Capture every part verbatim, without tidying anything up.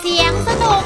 เสียงสนุก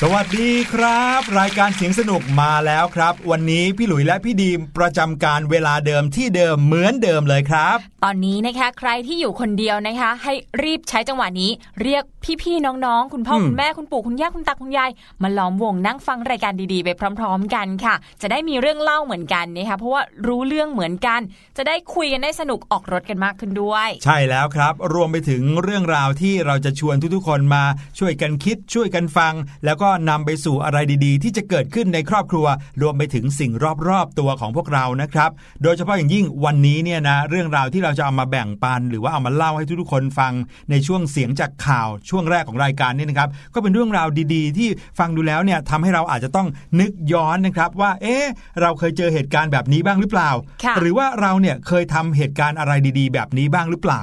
สวัสดีครับรายการเสียงสนุกมาแล้วครับวันนี้พี่หลุยและพี่ดีมประจำการเวลาเดิมที่เดิมเหมือนเดิมเลยครับตอนนี้นะคะใครที่อยู่คนเดียวนะคะให้รีบใช้จังหวะนี้เรียกพี่ๆน้องๆคุณพ่อคุณแม่คุณปู่คุณย่าคุณตาคุณยายมาล้อมวงนั่งฟังรายการดีๆไปพร้อมๆกันค่ะจะได้มีเรื่องเล่าเหมือนกันนะคะเพราะว่ารู้เรื่องเหมือนกันจะได้คุยกันได้สนุกออกรถกันมากขึ้นด้วยใช่แล้วครับรวมไปถึงเรื่องราวที่เราจะชวนทุกๆคนมาช่วยกันคิดช่วยกันฟังแล้วก็นำไปสู่อะไรดีๆที่จะเกิดขึ้นในครอบครัวรวมไปถึงสิ่งรอบๆตัวของพวกเรานะครับโดยเฉพาะอย่างยิ่งวันนี้เนี่ยนะเรื่องราวที่เราจะเอามาแบ่งปันหรือว่าเอามาเล่าให้ทุกๆคนฟังในช่วงเสียงจากข่าวช่วงแรกของรายการนี่นะครับก็เป็นเรื่องราวดีๆที่ฟังดูแล้วเนี่ยทำให้เราอาจจะต้องนึกย้อนนะครับว่าเอ๊ะเราเคยเจอเหตุการณ์แบบนี้บ้างหรือเปล่าหรือว่าเราเนี่ยเคยทำเหตุการณ์อะไรดีๆแบบนี้บ้างหรือเปล่า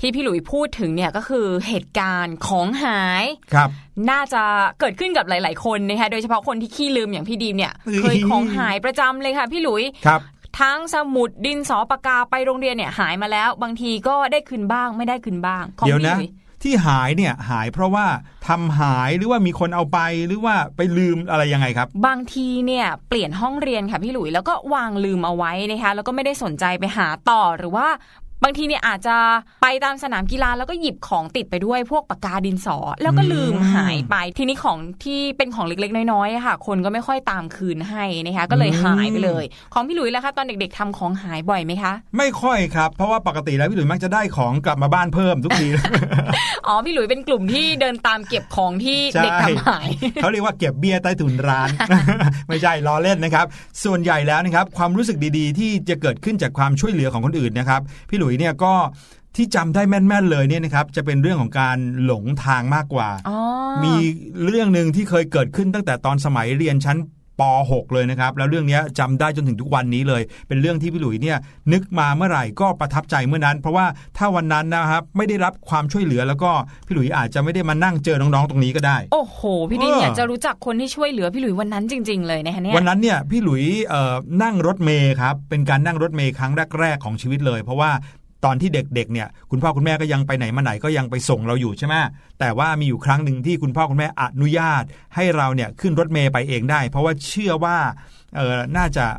ที่พี่หลุยพูดถึงเนี่ยก็คือเหตุการณ์ของหายครับน่าจะเกิดขึ้นกับหลายๆคนนะคะโดยเฉพาะคนที่ขี้ลืมอย่างพี่ดีมเนี่ยเคยของหายประจำเลยค่ะพี่หลุยครับทั้งสมุดดินสอปากกาไปโรงเรียนเนี่ยหายมาแล้วบางทีก็ได้คืนบ้างไม่ได้คืนบ้างเดี๋ยวนะที่หายเนี่ยหายเพราะว่าทำหายหรือว่ามีคนเอาไปหรือว่าไปลืมอะไรยังไงครับบางทีเนี่ยเปลี่ยนห้องเรียนค่ะพี่หลุยแล้วก็วางลืมเอาไว้นะคะแล้วก็ไม่ได้สนใจไปหาต่อหรือว่าบางทีเนี่ยอาจจะไปตามสนามกีฬาแล้วก็หยิบของติดไปด้วยพวกปากกาดินสอแล้วก็ลืมหายไปทีนี้ของที่เป็นของเล็กๆน้อยๆค่ะคนก็ไม่ค่อยตามคืนให้นะคะก็เลยหายไปเลยของพี่หลุยส์ล่ะคะตอนเด็กๆทำของหายบ่อยไหมคะไม่ค่อยครับเพราะว่าปกติแล้วพี่หลุยส์มักจะได้ของกลับมาบ้านเพิ่มทุกที อ๋อพี่หลุยส์เป็นกลุ่มที่เดินตามเก็บของที่เด็กทำหาย เขาเรียกว่าเก็บเบี้ยใต้ถุนร้าน ไม่ใช่ล้อเล่นนะครับส่วนใหญ่แล้วนะครับความรู้สึกดีๆที่จะเกิดขึ้นจากความช่วยเหลือของคนอื่นนะครับพี่หลุยส์เนี่ยก็ที่จำได้แม่นๆเลยเนี่ยนะครับจะเป็นเรื่องของการหลงทางมากกว่ามีเรื่องนึงที่เคยเกิดขึ้นตั้งแต่ตอนสมัยเรียนชั้นป หก เลยนะครับแล้วเรื่องนี้จำได้จนถึงทุกวันนี้เลยเป็นเรื่องที่พี่หลุยเนี่ยนึกมาเมื่อไหร่ก็ประทับใจเมื่อนั้นเพราะว่าถ้าวันนั้นนะครับไม่ได้รับความช่วยเหลือแล้วก็พี่หลุยอาจจะไม่ได้มานั่งเจอน้องๆตรงนี้ก็ได้โอ้โหพี่ดิมอยากจะรู้จักคนที่ช่วยเหลือพี่หลุยวันนั้นจริงๆเลยนะคะเนี่ยวันนั้นเนี่ยพี่หลุยเอ่อนั่งรถเมล์ครับเป็นการนั่งรถเมล์ครั้งแรกๆของชีวิตเลยเพราะว่าตอนที่เด็กๆเนี่ยคุณพ่อคุณแม่ก็ยังไปไหนมาไหนก็ยังไปส่งเราอยู่ใช่ไหมแต่ว่ามีอยู่ครั้งหนึ่งที่คุณพ่อคุณแม่อนุญาตให้เราเนี่ยขึ้นรถเมล์ไปเองได้เพราะว่าเชื่อว่าเออน่าจะไ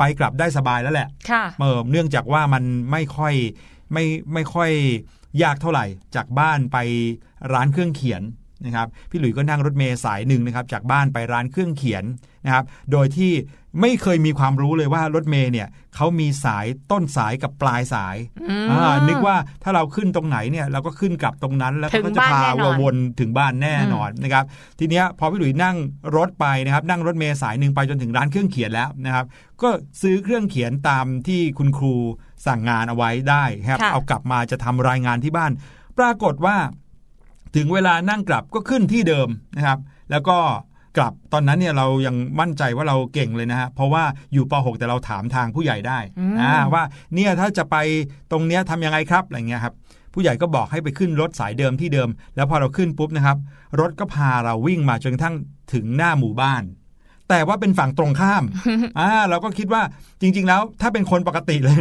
ปกลับได้สบายแล้วแหละเออเนื่องจากว่ามันไม่ค่อยไม่ไม่ค่อยยากเท่าไหร่จากบ้านไปร้านเครื่องเขียนนะครับพี่หลุยส์ก็นั่งรถเมล์สายหนึ่งนะครับจากบ้านไปร้านเครื่องเขียนนะครับโดยที่ไม่เคยมีความรู้เลยว่ารถเมล์เนี่ยเขามีสายต้นสายกับปลายสายนึกว่าถ้าเราขึ้นตรงไหนเนี่ยเราก็ขึ้นกลับตรงนั้นแล้วก็จะพาวนถึงบ้านแน่นอนนะครับทีเนี้ยพอพี่หลุยส์นั่งรถไปนะครับนั่งรถเมล์สายหนึ่งไปจนถึงร้านเครื่องเขียนแล้วนะครับก็ซื้อเครื่องเขียนตามที่คุณครูสั่งงานเอาไว้ได้ครับเอากลับมาจะทำรายงานที่บ้านปรากฏว่าถึงเวลานั่งกลับก็ขึ้นที่เดิมนะครับแล้วก็กลับตอนนั้นเนี่ยเรายังมั่นใจว่าเราเก่งเลยนะฮะเพราะว่าอยู่ป หก แต่เราถามทางผู้ใหญ่ได้นะว่าเนี่ยถ้าจะไปตรงเนี้ยทำยังไงครับอะไรเงี้ยครับผู้ใหญ่ก็บอกให้ไปขึ้นรถสายเดิมที่เดิมแล้วพอเราขึ้นปุ๊บนะครับรถก็พาเราวิ่งมาจนกระทั่งถึงหน้าหมู่บ้านแต่ว่าเป็นฝั่งตรงข้าม อ่าเราก็คิดว่าจริงๆแล้วถ้าเป็นคนปกติเลย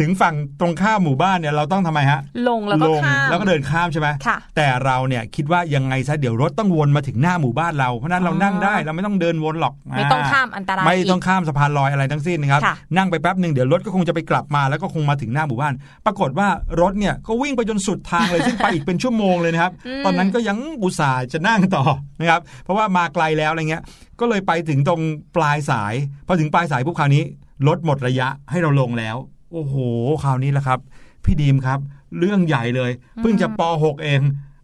ถึงฝั่งตรงข้ามหมู่บ้านเนี่ยเราต้องทำไมฮะลงแล้วก็ข้ามแล้วก็เดินข้ามใช่ไหมแต่เราเนี่ยคิดว่ายังไงซะเดี๋ยวรถต้องวนมาถึงหน้าหมู่บ้านเราเพราะนั้นเรานั่งได้เราไม่ต้องเดินวนหรอกไม่ต้องข้ามอันตรายไม่ต้องข้ามสะพานลอยอะไรทั้งสิ้นนะครับนั่งไปแป๊บนึงเดี๋ยวรถก็คงจะไปกลับมาแล้วก็คงมาถึงหน้าหมู่บ้านปรากฏว่ารถเนี่ยก็วิ่งไปจนสุดทางเลยซึ่งไปอีกเป็นชั่วโมงเลยนะครับตอนนั้นก็ยังอุตส่าห์จะนั่งต่อนะครับเพราะว่ามาไกลแล้วอะไรเงี้ยก็เลยไปถึงตรงปลายสายพอถึงปลายสายปุ๊บคราวนี้รถหมดระยะให้เราลงแล้วโอ้โหคราวนี้แหละครับพี่ดีมครับเรื่องใหญ่เลยเพิ่งจะป หก เอ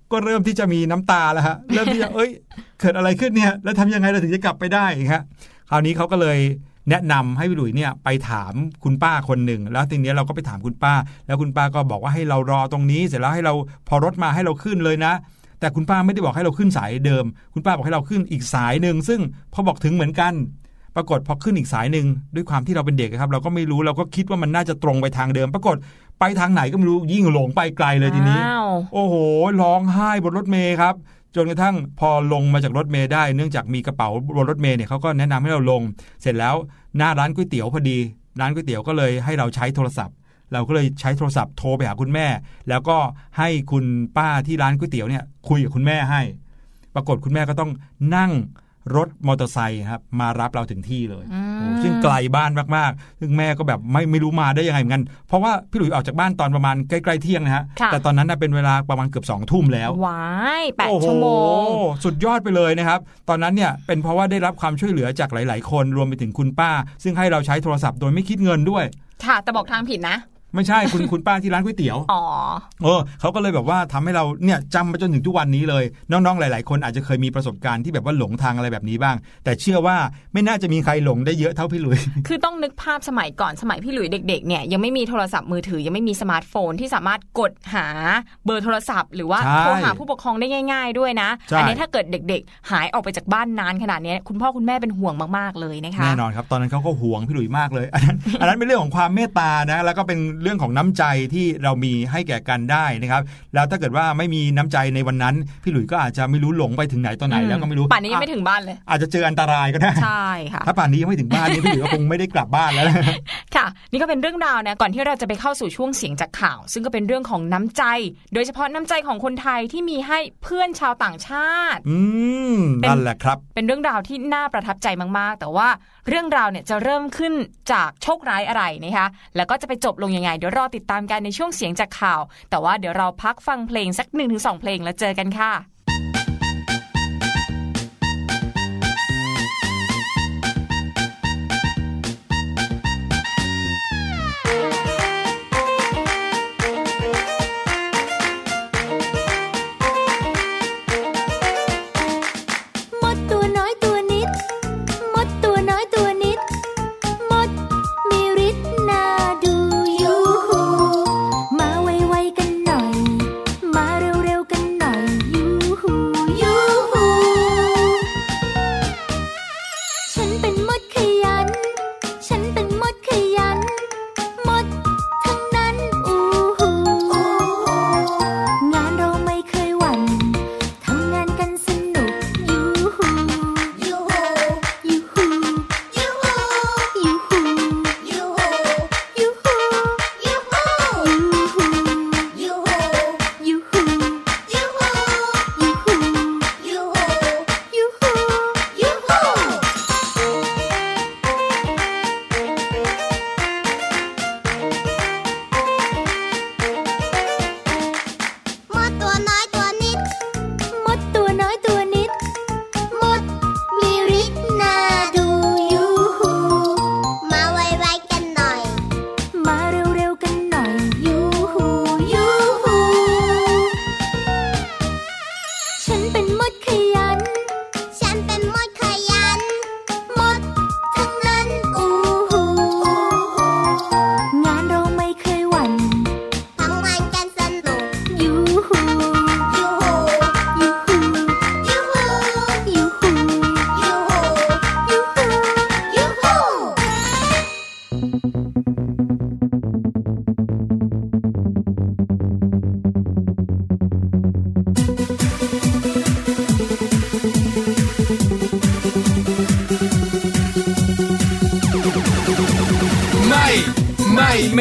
งก็เริ่มที่จะมีน้ำตาแล้วฮะเริ่มที่จะเอ้ยเกิดอะไรขึ้นเนี่ยแล้วทำยังไงเราถึงจะกลับไปได้ฮะคราวนี้เขาก็เลยแนะนำให้พี่หลุยเนี่ยไปถามคุณป้าคนหนึ่งแล้วทีนี้เราก็ไปถามคุณป้าแล้วคุณป้าก็บอกว่าให้เรารอตรงนี้เสร็จแล้วให้เราพอรถมาให้เราขึ้นเลยนะแต่คุณป้าไม่ได้บอกให้เราขึ้นสายเดิมคุณป้าบอกให้เราขึ้นอีกสายนึงซึ่งพอบอกถึงเหมือนกันปรากฏพอขึ้นอีกสายนึงด้วยความที่เราเป็นเด็กครับเราก็ไม่รู้เราก็คิดว่ามันน่าจะตรงไปทางเดิมปรากฏไปทางไหนก็ไม่รู้ยิ่งหลงไปไกลเลยทีนี้โอ้โหร้องไห้บนรถเมล์ครับจนกระทั่งพอลงมาจากรถเมล์ได้เนื่องจากมีกระเป๋าบนรถเมล์เนี่ยเขาก็แนะนำให้เราลงเสร็จแล้วหน้าร้านก๋วยเตี๋ยวพอดีร้านก๋วยเตี๋ยวก็เลยให้เราใช้โทรศัพท์เราก็เลยใช้โทรศัพท์โทรไปหาคุณแม่แล้วก็ให้คุณป้าที่ร้านก๋วยเตี๋ยวเนี่ยคุยกับคุณแม่ให้ ปรากฏคุณแม่ก็ต้องนั่งรถมอเตอร์ไซค์ครับมารับเราถึงที่เลยซึ่งไกลบ้านมากๆซึ่งแม่ก็แบบไม่ไม่รู้มาได้ยังไงเหมือนกันเพราะว่าพี่หลุยออกจากบ้านตอนประมาณใกล้ๆเที่ยงนะฮะแต่ตอนนั้นเป็นเวลาประมาณเกือบสองทุ่มแล้วว้ายแปดชั่วโมงสุดยอดไปเลยนะครับตอนนั้นเนี่ยเป็นเพราะว่าได้รับความช่วยเหลือจากหลายๆคนรวมไปถึงคุณป้าซึ่งให้เราใช้โทรศัพท์โดยไม่คิดเงินด้วยค่ะแต่บอกทางผิดนะไม่ใช่คุณคุณป้าที่ร้านก๋วยเตี๋ยวอ๋อเออเขาก็เลยแบบว่าทำให้เราเนี่ยจำมาจนถึงทุกวันนี้เลยน้องๆหลายๆคนอาจจะเคยมีประสบการณ์ที่แบบว่าหลงทางอะไรแบบนี้บ้างแต่เชื่อว่าไม่น่าจะมีใครหลงได้เยอะเท่าพี่หลุยคือต้องนึกภาพสมัยก่อนสมัยพี่หลุยเด็กๆเนี่ยยังไม่มีโทรศัพท์มือถือยังไม่มีสมาร์ทโฟนที่สามารถกดหาเบอร์โทรศัพท์หรือว่าโทรหาผู้ปกครองได้ง่ายๆด้วยนะอันนี้ถ้าเกิดเด็กๆหายออกไปจากบ้านนานขนาดนี้คุณพ่อคุณแม่เป็นห่วงมากๆเลยนะคะแน่นอนครับตอนนั้นเขาก็ห่วงพี่หลุยมากเลยอันนั้นอันนั้นเป็นเรื่องของความเมตตานะแล้วก็เป็นเรื่องของน้ำใจที่เรามีให้แก่กันได้นะครับแล้วถ้าเกิดว่าไม่มีน้ำใจในวันนั้นพี่หลุยส์ก็อาจจะไม่รู้หลงไปถึงไหนตอนไหนแล้วก็ไม่รู้ป่านนี้ยังไม่ถึงบ้านเลยอาจจะเจออันตรายก็ได้ใช่ค่ะถ้าป่านนี้ยังไม่ถึงบ้านนี่พี่หลุยส์ก็คงไม่ได้กลับบ้านแล้วค่ะนี่ก็เป็นเรื่องราวนะก่อนที่เราจะไปเข้าสู่ช่วงเสียงจากข่าวซึ่งก็เป็นเรื่องของน้ำใจโดยเฉพาะน้ำใจของคนไทยที่มีให้เพื่อนชาวต่างชาติอืมนั่นแหละครับเป็นเรื่องราวที่น่าประทับใจมากๆแต่ว่าเรื่องราวเนี่ยจะเริ่มขึ้นจากโชคร้ายอะไรนะคะแล้วก็จะไปจบลงยังไงเดี๋ยวรอติดตามกันในช่วงเสียงจากข่าวแต่ว่าเดี๋ยวเราพักฟังเพลงสัก หนึ่งถึงสอง เพลงแล้วเจอกันค่ะ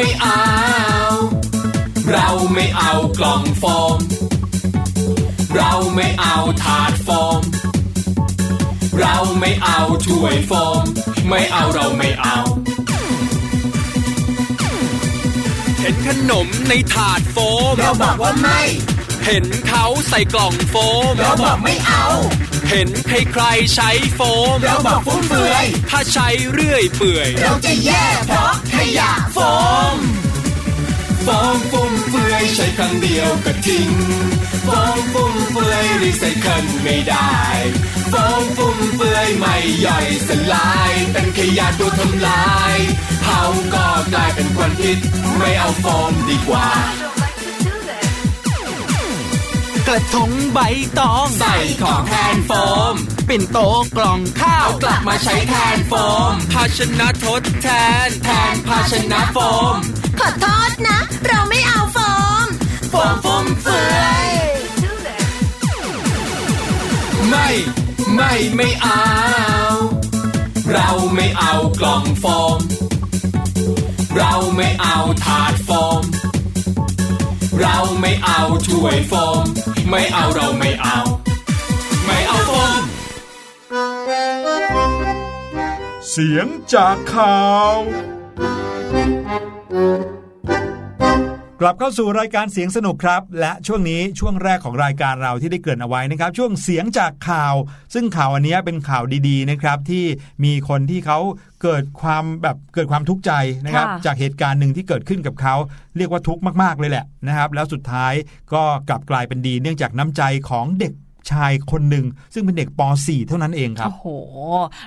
ไม่เอาเราไม่เอากล่องโฟมเราไม่เอาถาดโฟมเราไม่เอาถ้วยโฟมไม่เอาเราไม่เอาเห็นขนมในถาดโฟมเราบอกว่าไม่เห็นเขาใส่กล่องโฟมเราบอกไม่เอาเห็นใครใครใช้โฟมเราบอกฟุ่มเฟือยถ้าใช้เรื่อยเปื่อยเราจะแย่เพราะขยะโฟมโฟมฟุ่มเฟือยใช้ครั้งเดียวก็ทิ้งโฟมฟุ่มเฟือยรีไซเคิลไม่ได้โฟมฟุ่มเฟือยไม่ย่อยสลายเป็นขยะตัวทำลายเผาก็กลายเป็นควันพิษไม่เอาโฟมดีกว่ากระทงใบตองใส่ของแทนโฟมปิ่นโตกล่องข้าวกลับมาใช้แทนโฟมภาชนะทดแทนแทนภาชนะโฟมขอโทษนะเราไม่เอาโฟมโฟมฟุ่มเฟือยไม่ไม่ไม่เอาเราไม่เอากล่องโฟมเราไม่เอาถาดโฟมเราไม่เอาถ้วยโฟมไม่เอาเราไม่เอาไม่ เอาตรงเสียงจากข่าวกลับเข้าสู่รายการเสียงสนุกครับและช่วงนี้ช่วงแรกของรายการเราที่ได้เกริ่นเอาไว้นะครับช่วงเสียงจากข่าวซึ่งข่าวอันนี้เป็นข่าวดีๆนะครับที่มีคนที่เขาเกิดความแบบเกิดความทุกข์ใจนะครับจากเหตุการณ์หนึ่งที่เกิดขึ้นกับเขาเรียกว่าทุกข์มากๆเลยแหละนะครับแล้วสุดท้ายก็กลับกลายเป็นดีเนื่องจากน้ำใจของเด็กชายคนหนึ่งซึ่งเป็นเด็กป สี่ เท่านั้นเองครับโอ้โห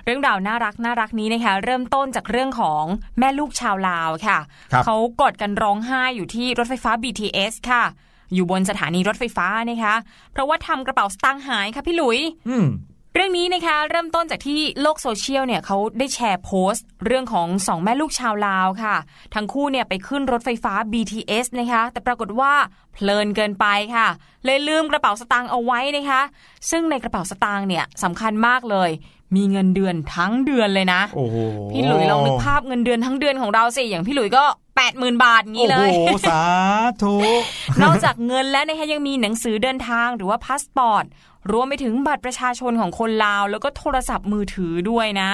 เรื่องราวน่ารักน่ารักนี้นะคะเริ่มต้นจากเรื่องของแม่ลูกชาวลาวค่ะเขากอดกันร้องไห้อยู่ที่รถไฟฟ้า บี ที เอส ค่ะอยู่บนสถานีรถไฟฟ้านะคะเพราะว่าทำกระเป๋าสตางค์หายค่ะพี่หลุยเรื่องนี้นะคะเริ่มต้นจากที่โลกโซเชียลเนี่ยเขาได้แชร์โพสต์เรื่องของสองแม่ลูกชาวลาวค่ะทั้งคู่เนี่ยไปขึ้นรถไฟฟ้า บี ที เอส นะคะแต่ปรากฏว่าเพลินเกินไปค่ะเลยลืมกระเป๋าสตางค์เอาไว้นะคะซึ่งในกระเป๋าสตางค์เนี่ยสำคัญมากเลยมีเงินเดือนทั้งเดือนเลยนะโอ้โหพี่หลุยลองนึกภาพเงินเดือนทั้งเดือนของเราสิอย่างพี่หลุยก็แปดหมื่นบาทงี้เลยโอ้โหสาธุ นอกจากเงินแล้วนะคะยังมีหนังสือเดินทางหรือว่าพาสปอร์ตรวมไปถึงบัตรประชาชนของคนลาวแล้วก็โทรศัพท์มือถือด้วยนะ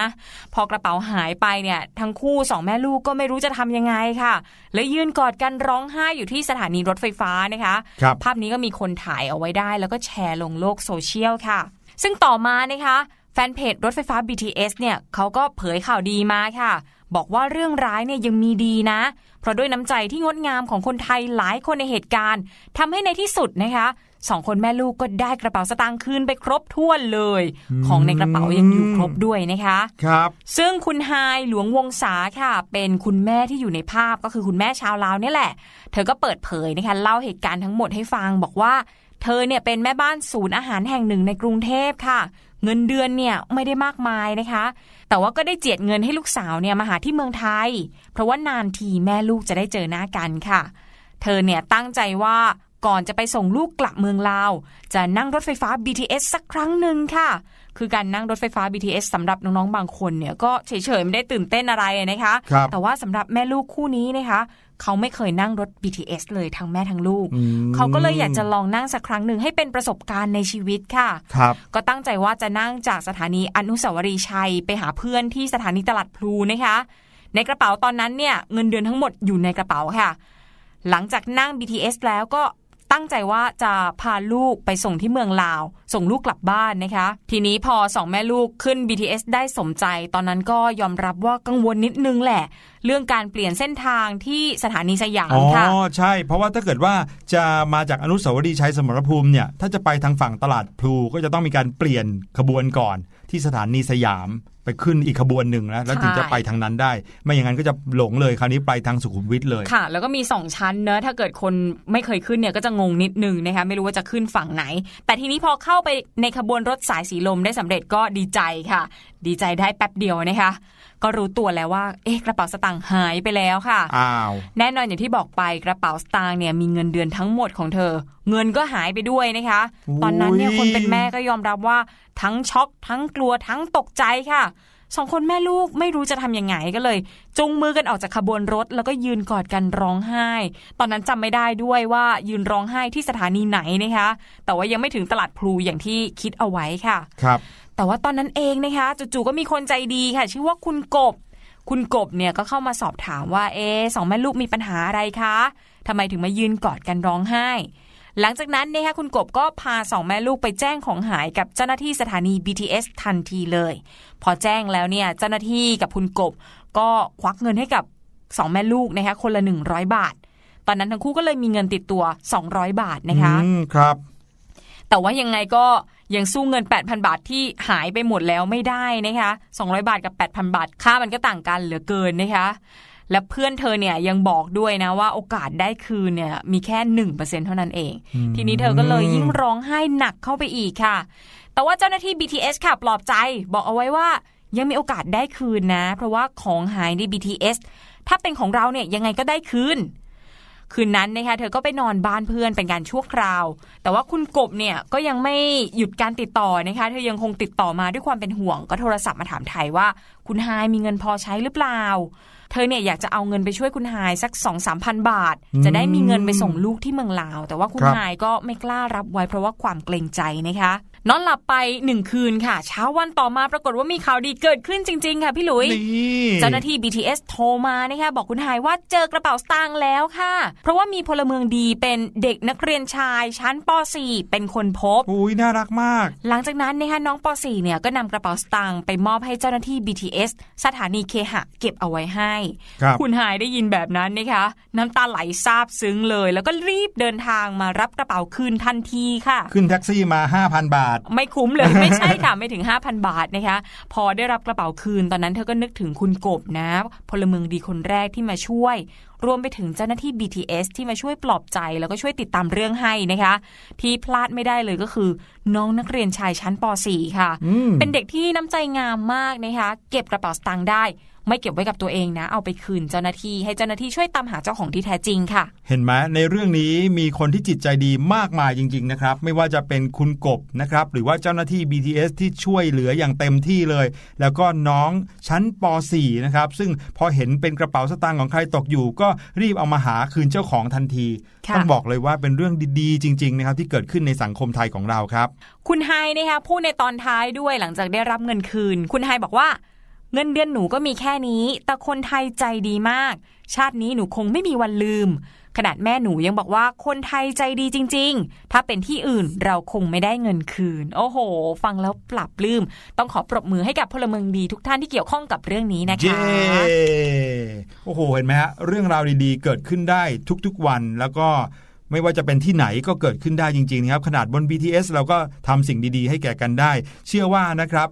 พอกระเป๋าหายไปเนี่ยทั้งคู่สองแม่ลูกก็ไม่รู้จะทำยังไงค่ะและยืนกอดกันร้องไห้อยู่ที่สถานีรถไฟฟ้านะคะภาพนี้ก็มีคนถ่ายเอาไว้ได้แล้วก็แชร์ลงโลกโซเชียลค่ะซึ่งต่อมานะคะแฟนเพจรถไฟฟ้า บี ที เอส เนี่ยเขาก็เผยข่าวดีมาค่ะบอกว่าเรื่องร้ายเนี่ยยังมีดีนะเพราะด้วยน้ำใจที่งดงามของคนไทยหลายคนในเหตุการณ์ทำให้ในที่สุดนะคะสองคนแม่ลูกก็ได้กระเป๋าสตางค์คืนไปครบถ้วนเลยของในกระเป๋ายังอยู่ครบด้วยนะคะครับซึ่งคุณไฮหลวงวงศาค่ะเป็นคุณแม่ที่อยู่ในภาพก็คือคุณแม่ชาวลาวนี่แหละเธอก็เปิดเผยนะคะเล่าเหตุการณ์ทั้งหมดให้ฟังบอกว่าเธอเนี่ยเป็นแม่บ้านศูนย์อาหารแห่งหนึ่งในกรุงเทพค่ะเงินเดือนเนี่ยไม่ได้มากมายนะคะแต่ว่าก็ได้เจียดเงินให้ลูกสาวเนี่ยมาหาที่เมืองไทยเพราะว่านานทีแม่ลูกจะได้เจอหน้ากันค่ะเธอเนี่ยตั้งใจว่าก่อนจะไปส่งลูกกลับเมืองลาวจะนั่งรถไฟฟ้า บี ที เอส สักครั้งหนึ่งค่ะคือการนั่งรถไฟฟ้า บี ที เอส สำหรับน้องๆบางคนเนี่ยก็เฉยๆไม่ได้ตื่นเต้นอะไรนะคะแต่ว่าสำหรับแม่ลูกคู่นี้นะคะเขาไม่เคยนั่งรถ บี ที เอส เลยทั้งแม่ทั้งลูกเขาก็เลยอยากจะลองนั่งสักครั้งหนึ่งให้เป็นประสบการณ์ในชีวิตค่ะก็ตั้งใจว่าจะนั่งจากสถานีอนุสาวรีย์ชัยไปหาเพื่อนที่สถานีตลาดพลูนะคะในกระเป๋าตอนนั้นเนี่ยเงินเดือนทั้งหมดอยู่ในกระเป๋าค่ะหลังจากนั่ง บี ที เอส แล้วก็ตั้งใจว่าจะพาลูกไปส่งที่เมืองลาวส่งลูกกลับบ้านนะคะทีนี้พอสองแม่ลูกขึ้น บี ที เอส ได้สมใจตอนนั้นก็ยอมรับว่ากังวลนิดนึงแหละเรื่องการเปลี่ยนเส้นทางที่สถานีสยามค่ะอ๋อใช่เพราะว่าถ้าเกิดว่าจะมาจากอนุสาวรีย์ชัยสมรภูมิเนี่ยถ้าจะไปทางฝั่งตลาดพลูก็จะต้องมีการเปลี่ยนขบวนก่อนที่สถานีสยามไปขึ้นอีกขบวนหนึ่งนะแล้วถึงจะไปทางนั้นได้ไม่อย่างนั้นก็จะหลงเลยคราวนี้ไปทางสุขุมวิทเลยค่ะแล้วก็มีสองชั้นเนอะถ้าเกิดคนไม่เคยขึ้นเนี่ยก็จะงงนิดนึงนะคะไม่รู้ว่าจะขึ้นฝั่งไหนแต่ทีนี้พอเข้าไปในขบวนรถสายสีลมได้สำเร็จก็ดีใจค่ะดีใจได้แป๊บเดียวนะคะก็รู้ตัวแล้วว่าเอ๊ะกระเป๋าสตางค์หายไปแล้วค่ะอ้าวแน่นอนอย่างที่บอกไปกระเป๋าสตางค์เนี่ยมีเงินเดือนทั้งหมดของเธอเงินก็หายไปด้วยนะคะตอนนั้นเนี่ยคนเป็นแม่ก็ยอมรับว่าทั้งช็อกทั้งกลัวทั้งตกใจค่ะสองคนแม่ลูกไม่รู้จะทำยังไงก็เลยจุงมือกันออกจากขบวนรถแล้วก็ยืนกอดกันร้องไห้ตอนนั้นจำไม่ได้ด้วยว่ายืนร้องไห้ที่สถานีไหนนะคะแต่ว่ายังไม่ถึงตลาดพลูอย่างที่คิดเอาไว้ค่ะครับแต่ว่าตอนนั้นเองนะคะจู่ๆก็มีคนใจดีค่ะชื่อว่าคุณกบคุณกบเนี่ยก็เข้ามาสอบถามว่าเอ๊ะสองแม่ลูกมีปัญหาอะไรคะทำไมถึงมายืนกอดกันร้องไห้หลังจากนั้นนะคะคุณกบก็พาสองแม่ลูกไปแจ้งของหายกับเจ้าหน้าที่สถานี บี ที เอส ทันทีเลยพอแจ้งแล้วเนี่ยเจ้าหน้าที่กับคุณกบก็ควักเงินให้กับสองแม่ลูกนะคะคนละหนึ่งร้อยบาทตอนนั้นทั้งคู่ก็เลยมีเงินติดตัวสองร้อยบาทนะคะอืมครับแต่ว่ายังไงก็ยังสู้เงิน แปดพัน บาทที่หายไปหมดแล้วไม่ได้นะคะสองร้อยบาทกับ แปดพัน บาทค่ามันก็ต่างกันเหลือเกินนะคะและเพื่อนเธอเนี่ยยังบอกด้วยนะว่าโอกาสได้คืนเนี่ยมีแค่ หนึ่งเปอร์เซ็นต์ เท่านั้นเองทีนี้เธอก็เลยยิ่งร้องไห้หนักเข้าไปอีกค่ะแต่ว่าเจ้าหน้าที่ บี ที เอส ค่ะปลอบใจบอกเอาไว้ว่ายังมีโอกาสได้คืนนะเพราะว่าของหายใน บี ที เอส ถ้าเป็นของเราเนี่ยยังไงก็ได้คืนคืนนั้นนะคะเธอก็ไปนอนบ้านเพื่อนเป็นการชั่วคราวแต่ว่าคุณกบเนี่ยก็ยังไม่หยุดการติดต่อนะคะเธอยังคงติดต่อมาด้วยความเป็นห่วงก็โทรศัพท์มาถามไทยว่าคุณไฮมีเงินพอใช้หรือเปล่าเธอเนี่ยอยากจะเอาเงินไปช่วยคุณไฮสัก สองถึงสาม พันบาทจะได้มีเงินไปส่งลูกที่เมืองลาวแต่ว่าคุณไฮก็ไม่กล้ารับไว้เพราะว่าความเกรงใจนะคะ นอนหลับไปหนึ่งคืนค่ะเช้าวันต่อมาปรากฏว่ามีข่าวดีเกิดขึ้นจริงๆค่ะพี่หลุยเจ้าหน้าที่ บี ที เอส โทรมานะคะบอกคุณหายว่าเจอกระเป๋าสตางค์แล้วค่ะเพราะว่ามีพลเมืองดีเป็นเด็กนักเรียนชายชั้นป.สี่ เป็นคนพบอุ๊ยน่ารักมากหลังจากนั้นนะคะน้องป.สี่ เนี่ยก็นำกระเป๋าสตางค์ไปมอบให้เจ้าหน้าที่ บี ที เอส สถานีเคหะเก็บเอาไว้ให้คุณหายได้ยินแบบนั้นนะคะน้ำตาไหลซาบซึ้งเลยแล้วก็รีบเดินทางมารับกระเป๋าคืนทันทีค่ะขึ้นแท็กซี่มา ห้าพัน บาทไม่คุ้มเลย ไม่ใช่ค่ะไม่ถึง ห้าพัน บาทนะคะพอได้รับกระเป๋าคืนตอนนั้นเธอก็นึกถึงคุณกบนะพลเมืองดีคนแรกที่มาช่วยรวมไปถึงเจ้าหน้าที่ บี ที เอส ที่มาช่วยปลอบใจแล้วก็ช่วยติดตามเรื่องให้นะคะที่พลาดไม่ได้เลยก็คือน้องนักเรียนชายชั้นป.สี่ ค่ะเป็นเด็กที่น้ำใจงามมากนะคะเก็บกระเป๋าสตางค์ได้ไม่เก็บไว้กับตัวเองนะเอาไปคืนเจ้าหน้าที่ให้เจ้าหน้าที่ช่วยตามหาเจ้าของที่แท้จริงค่ะเห็นไหมในเรื่องนี้มีคนที่จิตใจดีมากมายจริงๆนะครับไม่ว่าจะเป็นคุณกบนะครับหรือว่าเจ้าหน้าที่ บี ที เอส ที่ช่วยเหลืออย่างเต็มที่เลยแล้วก็น้องชั้นป.สี่ นะครับซึ่งพอเห็นเป็นกระเป๋าสตางค์ของใครตกอยู่ก็รีบเอามาหาคืนเจ้าของทันทีต้องบอกเลยว่าเป็นเรื่องดีๆจริงๆนะครับที่เกิดขึ้นในสังคมไทยของเราครับคุณไฮนะคะพูดในตอนท้ายด้วยหลังจากได้รับเงินคืนคุณไฮบอกว่าเงินเดือนหนูก็มีแค่นี้แต่คนไทยใจดีมากชาตินี้หนูคงไม่มีวันลืมขนาดแม่หนูยังบอกว่าคนไทยใจดีจริงๆถ้าเป็นที่อื่นเราคงไม่ได้เงินคืนโอ้โหฟังแล้วปลาบปลื้มต้องขอปรบมือให้กับพลเมืองดีทุกท่านที่เกี่ยวข้องกับเรื่องนี้นะคะ yeah. โอ้โหเห็นไหมฮะเรื่องราวดีๆเกิดขึ้นได้ทุกๆวันแล้วก็ไม่ว่าจะเป็นที่ไหนก็เกิดขึ้นได้จริงๆนะครับขนาดบน บี ที เอส เราก็ทำสิ่งดีๆให้แก่กันได้เชื่อว่านะครับ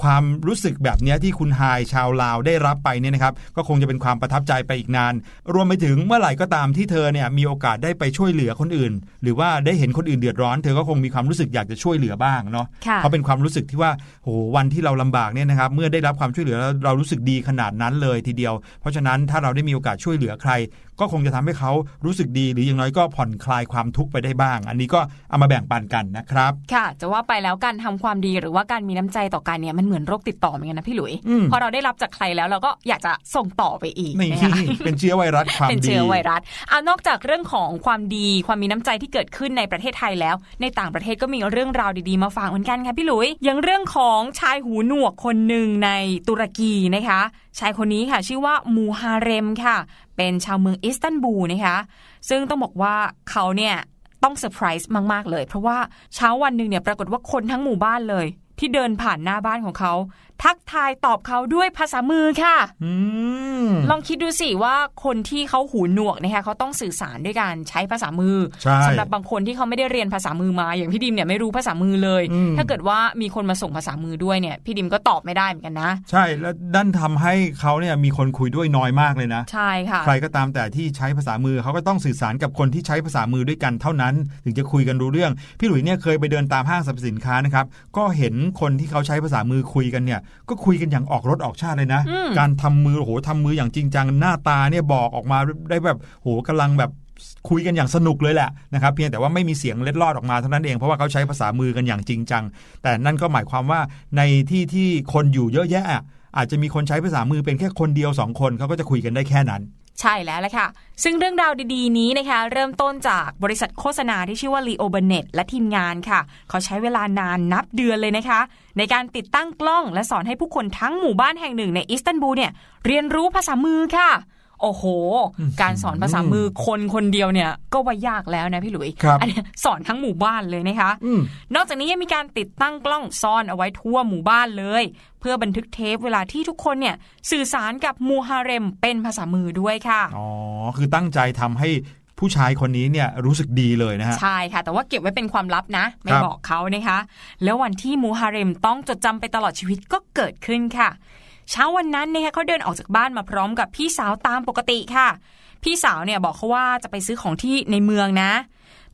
ความรู้สึกแบบนี้ที่คุณไฮชาวลาวได้รับไปเนี่ยนะครับก็คงจะเป็นความประทับใจไปอีกนานรวมไปถึงเมื่อไหร่ก็ตามที่เธอเนี่ยมีโอกาสได้ไปช่วยเหลือคนอื่นหรือว่าได้เห็นคนอื่นเดือดร้อนเธอก็คงมีความรู้สึกอยากจะช่วยเหลือบ้างเนาะเพราะเป็นความรู้สึกที่ว่าโหวันที่เราลำบากเนี่ยนะครับเมื่อได้รับความช่วยเหลือเรารู้สึกดีขนาดนั้นเลยทีเดียวเพราะฉะนั้นถ้าเราได้มีโอกาสช่วยเหลือใครก็คงจะทำให้เขารู้สึกดีหรืออย่างน้อยก็ผ่อนคลายความทุกข์ไปได้บ้างอันนี้ก็เอามาแบ่งปันกันนะครับค่ะจะว่าไปแล้วการทำความดีหรือว่าการมีน้ำใจต่อการเนี่ยมันเหมือนโรคติดต่อเหมือนกันนะพี่หลุยพอเราได้รับจากใครแล้วเราก็อยากจะส่งต่อไปอีกนี่เป็นเชื้อไวรัสความดีเป็นเชื้อไวรัสอ่ะนอกจากเรื่องของความดีความมีน้ำใจที่เกิดขึ้นในประเทศไทยแล้วในต่างประเทศก็มีเรื่องราวดีๆมาฝากเหมือนกันค่ะพี่หลุยอย่างเรื่องของชายหูหนวกคนนึงในตุรกีนะคะชายคนนี้ค่ะชื่อว่ามูฮาเร็มค่ะเป็นชาวเมืองอิสตันบูลนะคะซึ่งต้องบอกว่าเขาเนี่ยต้องเซอร์ไพรส์มากๆเลยเพราะว่าเช้าวันนึงเนี่ยปรากฏว่าคนทั้งหมู่บ้านเลยที่เดินผ่านหน้าบ้านของเขาทักทายตอบเขาด้วยภาษามือค่ะ hmm. ลองคิดดูสิว่าคนที่เขาหูหนวกนะคะเขาต้องสื่อสารด้วยการใช้ภาษามือสำหรับบางคนที่เขาไม่ได้เรียนภาษามือมาอย่างพี่ดิมเนี่ยไม่รู้ภาษามือเลย hmm. ถ้าเกิดว่ามีคนมาส่งภาษามือด้วยเนี่ยพี่ดิมก็ตอบไม่ได้เหมือนกันนะใช่แล้วดันทำให้เขาเนี่ยมีคนคุยด้วยน้อยมากเลยนะใช่ค่ะใครก็ตามแต่ที่ใช้ภาษามือเขาก็ต้องสื่อสารกับคนที่ใช้ภาษามือด้วยกันเท่านั้นถึงจะคุยกันรู้เรื่องพี่หลุยเนี่ยเคยไปเดินตามห้างสรรพสินค้านะครับก็เห็นคนที่เขาใช้ภาษามือคุยกันเนี่ยก็คุยกันอย่างออกรถออกชาติเลยนะการทำมือโหทำมืออย่างจริงจังหน้าตาเนี่ยบอกออกมาได้แบบโหกำลังแบบคุยกันอย่างสนุกเลยแหละนะครับเพียงแต่ว่าไม่มีเสียงเล็ดลอดออกมาเท่านั้นเองเพราะว่าเขาใช้ภาษามือกันอย่างจริงจังแต่นั่นก็หมายความว่าในที่ที่คนอยู่เยอะแยะอาจจะมีคนใช้ภาษามือเป็นแค่คนเดียวสองคนเขาก็จะคุยกันได้แค่นั้นใช่แล้วล่ะค่ะซึ่งเรื่องราวดีๆนี้นะคะเริ่มต้นจากบริษัทโฆษณาที่ชื่อว่า Leo Burnett และทีมงานค่ะเขาใช้เวลานานนับเดือนเลยนะคะในการติดตั้งกล้องและสอนให้ผู้คนทั้งหมู่บ้านแห่งหนึ่งในอิสตันบูลเนี่ยเรียนรู้ภาษามือค่ะโอ้โหการสอนภาษามือคนคนเดียวเนี่ยก็ว่ายากแล้วนะพี่หลุยอันนี้สอนทั้งหมู่บ้านเลยนะคะนอกจากนี้ยังมีการติดตั้งกล้องซ่อนเอาไว้ทั่วหมู่บ้านเลยเพื่อบันทึกเทปเวลาที่ทุกคนเนี่ยสื่อสารกับมูฮาเร็มเป็นภาษามือด้วยค่ะอ๋อคือตั้งใจทำให้ผู้ชายคนนี้เนี่ยรู้สึกดีเลยนะฮะใช่ค่ะแต่ว่าเก็บไว้เป็นความลับนะไม่บอกเขานะคะแล้ววันที่มูฮาเร็มต้องจดจำไปตลอดชีวิตก็เกิดขึ้นค่ะเช้าวันนั้นนะคะเขาเดินออกจากบ้านมาพร้อมกับพี่สาวตามปกติค่ะพี่สาวเนี่ยบอกเขาว่าจะไปซื้อของที่ในเมืองนะ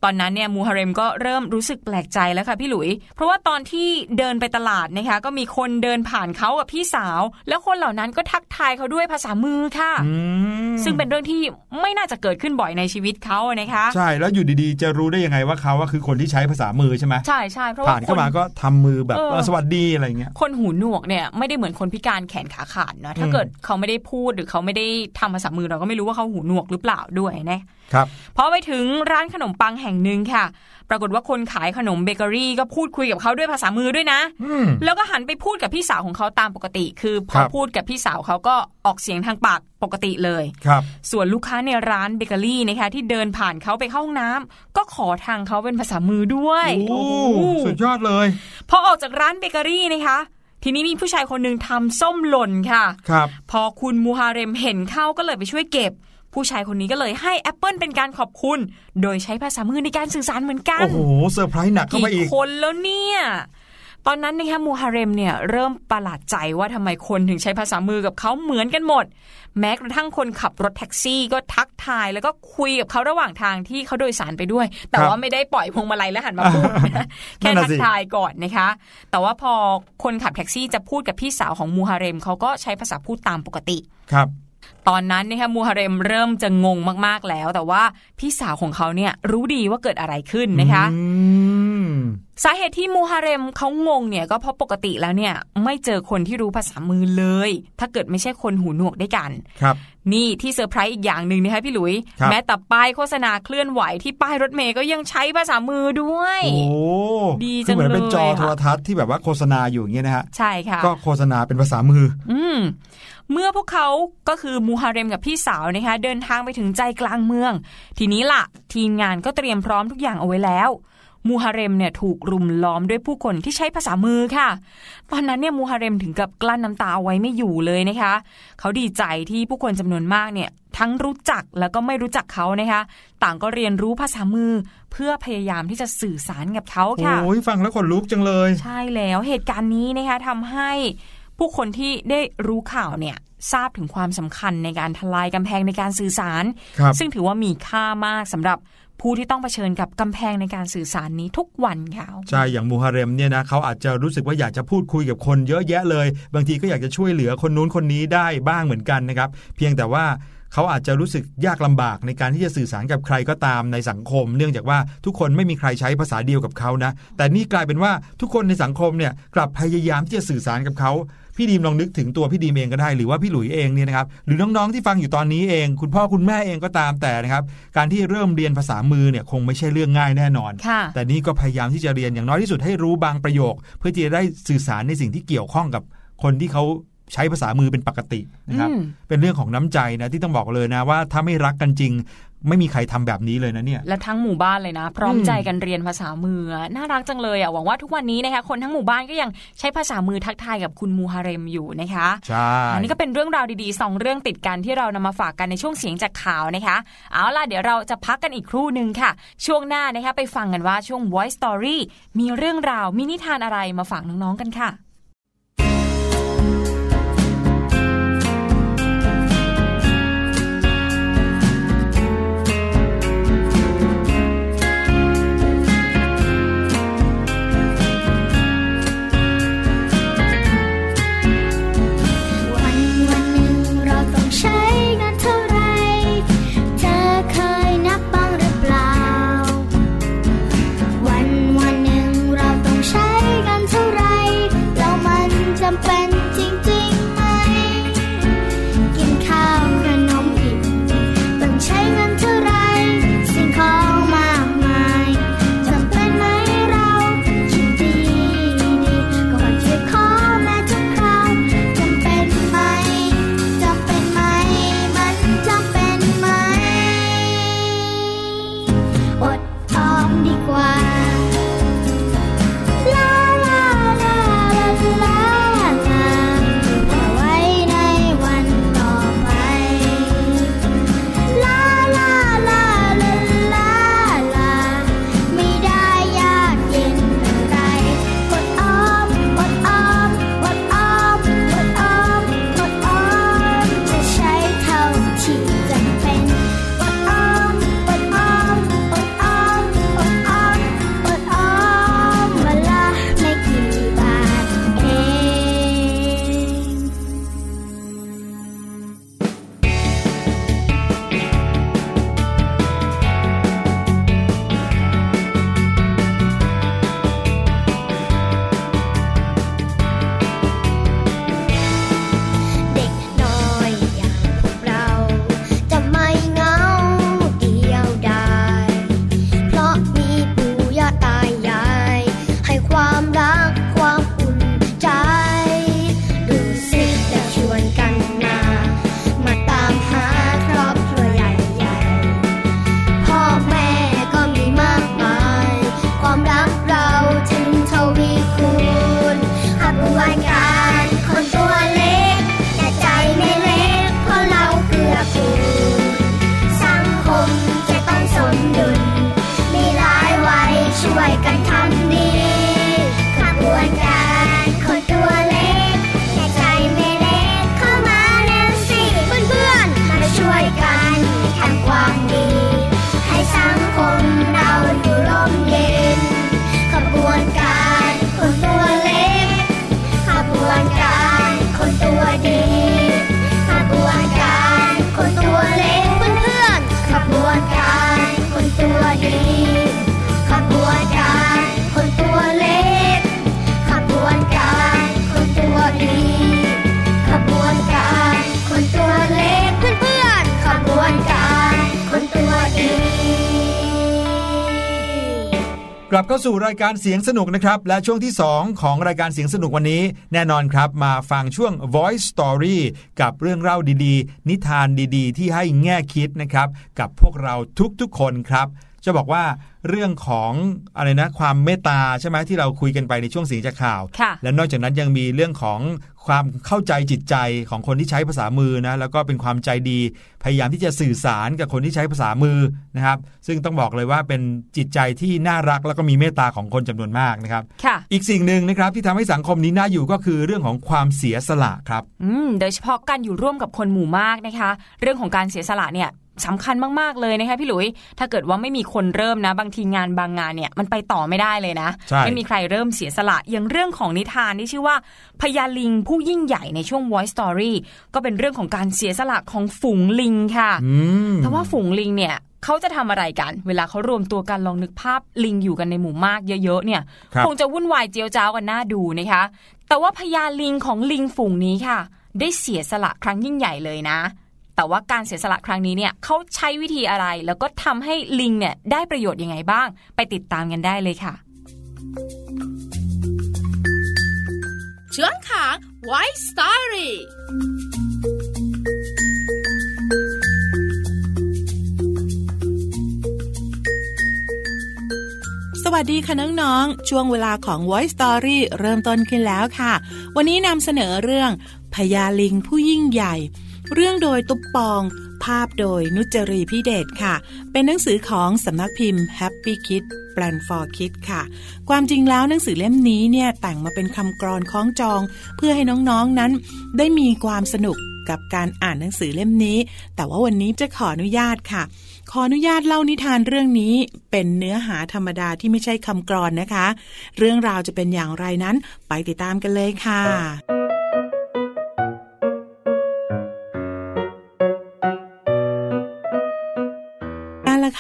ตอนนั้นเนี่ยมูฮาเร็มก็เริ่มรู้สึกแปลกใจแล้วค่ะพี่หลุยเพราะว่าตอนที่เดินไปตลาดนะคะก็มีคนเดินผ่านเขากับพี่สาวแล้วคนเหล่านั้นก็ทักทายเขาด้วยภาษามือค่ะซึ่งเป็นเรื่องที่ไม่น่าจะเกิดขึ้นบ่อยในชีวิตเขานะคะใช่แล้วอยู่ดีๆจะรู้ได้ยังไงว่าเขาว่าคือคนที่ใช้ภาษามือใช่ไหมใช่ใช่เพราะว่าผ่านเข้ามาก็ทำมือแบบสวัสดีอะไรเงี้ยคนหูหนวกเนี่ยไม่ได้เหมือนคนพิการแขนขาขาดนะถ้าเกิดเขาไม่ได้พูดหรือเขาไม่ได้ทำภาษามือเราก็ไม่รู้ว่าเขาหูหนวกหรือเปล่าด้วยนะครับพอไปถึงร้านขนมปังแห่ง ห่งหนึ่งค่ะปรากฏว่าคนขายขนมเบเกอรี่ก็พูดคุยกับเขาด้วยภาษามือด้วยนะแล้วก็หันไปพูดกับพี่สาวของเขาตามปกติคือพอพูดกับพี่สาวเขาก็ออกเสียงทางปากปกติเลยส่วนลูกค้าในร้านเบเกอรี่นะคะที่เดินผ่านเขาไปเข้าห้องน้ำก็ขอทางเขาเป็นภาษามือด้วยโอ้สุดยอดเลยพอออกจากร้านเบเกอรี่นะคะทีนี้มีผู้ชายคนหนึ่งทำส้มหล่นค่ะครับพอคุณมูฮาเร็มเห็นเข้าก็เลยไปช่วยเก็บผู้ชายคนนี้ก็เลยให้แอปเปิลเป็นการขอบคุณโดยใช้ภาษามือในการสื่อสารเหมือนกันโอ้โหเซอร์ไพรส์หนักเข้าไปอีกคนแล้วเนี่ยตอนนั้นนะคะมูฮาเร็มเนี่ยเริ่มประหลาดใจว่าทำไมคนถึงใช้ภาษามือกับเขาเหมือนกันหมดแม้กระทั่งคนขับรถแท็กซี่ก็ทักทายแล้วก็คุยกับเขาระหว่างทางที่เขาโดยสารไปด้วยแต่ว่าไม่ได้ปล่อยพวงมาลัยแล้วหันมาพูด แค่ทักทายก่อนนะคะแต่ว่าพอคนขับแท็กซี่จะพูดกับพี่สาวของมูฮาเร็มเขาก็ใช้ภาษาพูดตามปกติครับตอนนั้นนะคะมูฮาเร็มเริ่มจะงงมากๆแล้วแต่ว่าพี่สาวของเขาเนี่ยรู้ดีว่าเกิดอะไรขึ้นนะคะสาเหตุที่มูฮาเร็มเขางงเนี่ยก็เพราะปกติแล้วเนี่ยไม่เจอคนที่รู้ภาษามือเลยถ้าเกิดไม่ใช่คนหูหนวกด้วยกันครับนี่ที่เซอร์ไพรส์อีกอย่างหนึ่งนะคะพี่หลุยแม้แต่ป้ายโฆษณาเคลื่อนไหวที่ป้ายรถเมล์ก็ยังใช้ภาษามือด้วยโอ้ดีจังเลยเหมือนเป็นจอโทรทัศน์ที่แบบว่าโฆษณาอยู่อย่างเงี้ยนะฮะใช่ค่ะก็โฆษณาเป็นภาษามืออืมเมื่อพวกเขาก็คือมูฮาเร็มกับพี่สาวนะคะเดินทางไปถึงใจกลางเมืองทีนี้ล่ะทีมงานก็เตรียมพร้อมทุกอย่างเอาไว้แล้วมูฮาเร็มเนี่ยถูกรุมล้อมด้วยผู้คนที่ใช้ภาษามือค่ะตอนนั้นเนี่ยมูฮาเร็มถึงกับกลั้นน้ำตาเอาไว้ไม่อยู่เลยนะคะเขาดีใจที่ผู้คนจำนวนมากเนี่ยทั้งรู้จักแล้วก็ไม่รู้จักเขานะคะต่างก็เรียนรู้ภาษามือเพื่อพยายามที่จะสื่อสารกับเขาค่ะโอ้ยฟังแล้วขนลุกจังเลยใช่แล้วเหตุการณ์นี้นะคะทำให้ผู้คนที่ได้รู้ข่าวเนี่ยทราบถึงความสำคัญในการทลายกำแพงในการสื่อสารซึ่งถือว่ามีค่ามากสำหรับผู้ที่ต้องเผชิญกับกำแพงในการสื่อสารนี้ทุกวันค่ะใช่อย่างมูฮาเร็มเนี่ยนะเขาอาจจะรู้สึกว่าอยากจะพูดคุยกับคนเยอะแยะเลยบางทีก็อยากจะช่วยเหลือคนนู้นคนนี้ได้บ้างเหมือนกันนะครับเพียงแต่ว่าเขาอาจจะรู้สึกยากลำบากในการที่จะสื่อสารกับใครก็ตามในสังคมเนื่องจากว่าทุกคนไม่มีใครใช้ภาษาเดียวกับเขานะแต่นี่กลายเป็นว่าทุกคนในสังคมเนี่ยกลับพยายามที่จะสื่อสารกับเขาพี่ดีมลองนึกถึงตัวพี่ดีมเองก็ได้หรือว่าพี่หลุยเองเนี่ยนะครับหรือน้องๆที่ฟังอยู่ตอนนี้เองคุณพ่อคุณแม่เองก็ตามแต่นะครับการที่เริ่มเรียนภาษามือเนี่ยคงไม่ใช่เรื่องง่ายแน่นอนแต่นี่ก็พยายามที่จะเรียนอย่างน้อยที่สุดให้รู้บางประโยคเพื่อที่จะได้สื่อสารในสิ่งที่เกี่ยวข้องกับคนที่เขาใช้ภาษามือเป็นปกตินะครับเป็นเรื่องของน้ำใจนะที่ต้องบอกเลยนะว่าถ้าไม่รักกันจริงไม่มีใครทำแบบนี้เลยนะเนี่ยและทั้งหมู่บ้านเลยนะพร้อมใจกันเรียนภาษามือน่ารักจังเลยอ่ะหวังว่าทุกวันนี้นะคะคนทั้งหมู่บ้านก็ยังใช้ภาษามือทักทายกับคุณมูฮาเร็มอยู่นะคะใช่อันนี้ก็เป็นเรื่องราวดีๆสองเรื่องติดกันที่เรานำมาฝากกันในช่วงเสียงจากข่าวนะคะเอาล่ะเดี๋ยวเราจะพักกันอีกครู่นึงค่ะช่วงหน้านะคะไปฟังกันว่าช่วง Voice Story มีเรื่องราวมีนิทานอะไรมาฝากน้องๆกันค่ะ กลับเข้าสู่รายการเสียงสนุกนะครับและช่วงที่สองของรายการเสียงสนุกวันนี้แน่นอนครับมาฟังช่วง Voice Story กับเรื่องเล่าดีๆนิทานดีๆที่ให้แง่คิดนะครับกับพวกเราทุกๆคนครับจะบอกว่าเรื่องของอะไรนะความเมตตาใช่ไหมที่เราคุยกันไปในช่วงเสียงจากข่าวและนอกจากนั้นยังมีเรื่องของความเข้าใจจิตใจของคนที่ใช้ภาษามือนะแล้วก็เป็นความใจดีพยายามที่จะสื่อสารกับคนที่ใช้ภาษามือนะครับซึ่งต้องบอกเลยว่าเป็นจิตใจที่น่ารักแล้วก็มีเมตตาของคนจำนวนมากนะครับอีกสิ่งหนึ่งนะครับที่ทำให้สังคมนี้น่าอยู่ก็คือเรื่องของความเสียสละครับอืมโดยเฉพาะการอยู่ร่วมกับคนหมู่มากนะคะเรื่องของการเสียสละเนี่ยสำคัญมากๆเลยนะคะพี่หลุยถ้าเกิดว่าไม่มีคนเริ่มนะบางทีงานบางงานเนี่ยมันไปต่อไม่ได้เลยนะไม่มีใครเริ่มเสียสละอย่างเรื่องของนิทานที่ชื่อว่าพญาลิงผู้ยิ่งใหญ่ในช่วง Voice Story ก็เป็นเรื่องของการเสียสละของฝูงลิงค่ะแต่ว่าฝูงลิงเนี่ยเขาจะทำอะไรกันเวลาเขารวมตัวกันลองนึกภาพลิงอยู่กันในหมู่มากเยอะๆเนี่ยคงจะวุ่นวายเจียวจ้าวกันน่าดูนะคะแต่ว่าพญาลิงของลิงฝูงนี้ค่ะได้เสียสละครั้งยิ่งใหญ่เลยนะแต่ว่าการเสียสละครั้งนี้เนี่ยเขาใช้วิธีอะไรแล้วก็ทำให้ลิงเนี่ยได้ประโยชน์ยังไงบ้างไปติดตามกันได้เลยค่ะเชื่องขัง Voice Story สวัสดีค่ะน้องๆช่วงเวลาของ Voice Story เริ่มต้นขึ้นแล้วค่ะวันนี้นำเสนอเรื่องพญาลิงผู้ยิ่งใหญ่เรื่องโดยตุ๊บปองภาพโดยนุจรีพิเดชค่ะเป็นหนังสือของสำนักพิมพ์ Happy Kids Plan for Kids ค่ะความจริงแล้วหนังสือเล่มนี้เนี่ยแต่งมาเป็นคำกรอนคล้องจองเพื่อให้น้องๆ นั้นได้มีความสนุกกับการอ่านหนังสือเล่มนี้แต่ว่าวันนี้จะขออนุญาตค่ะขออนุญาตเล่านิทานเรื่องนี้เป็นเนื้อหาธรรมดาที่ไม่ใช่คำกรอนนะคะเรื่องราวจะเป็นอย่างไรนั้นไปติดตามกันเลยค่ะ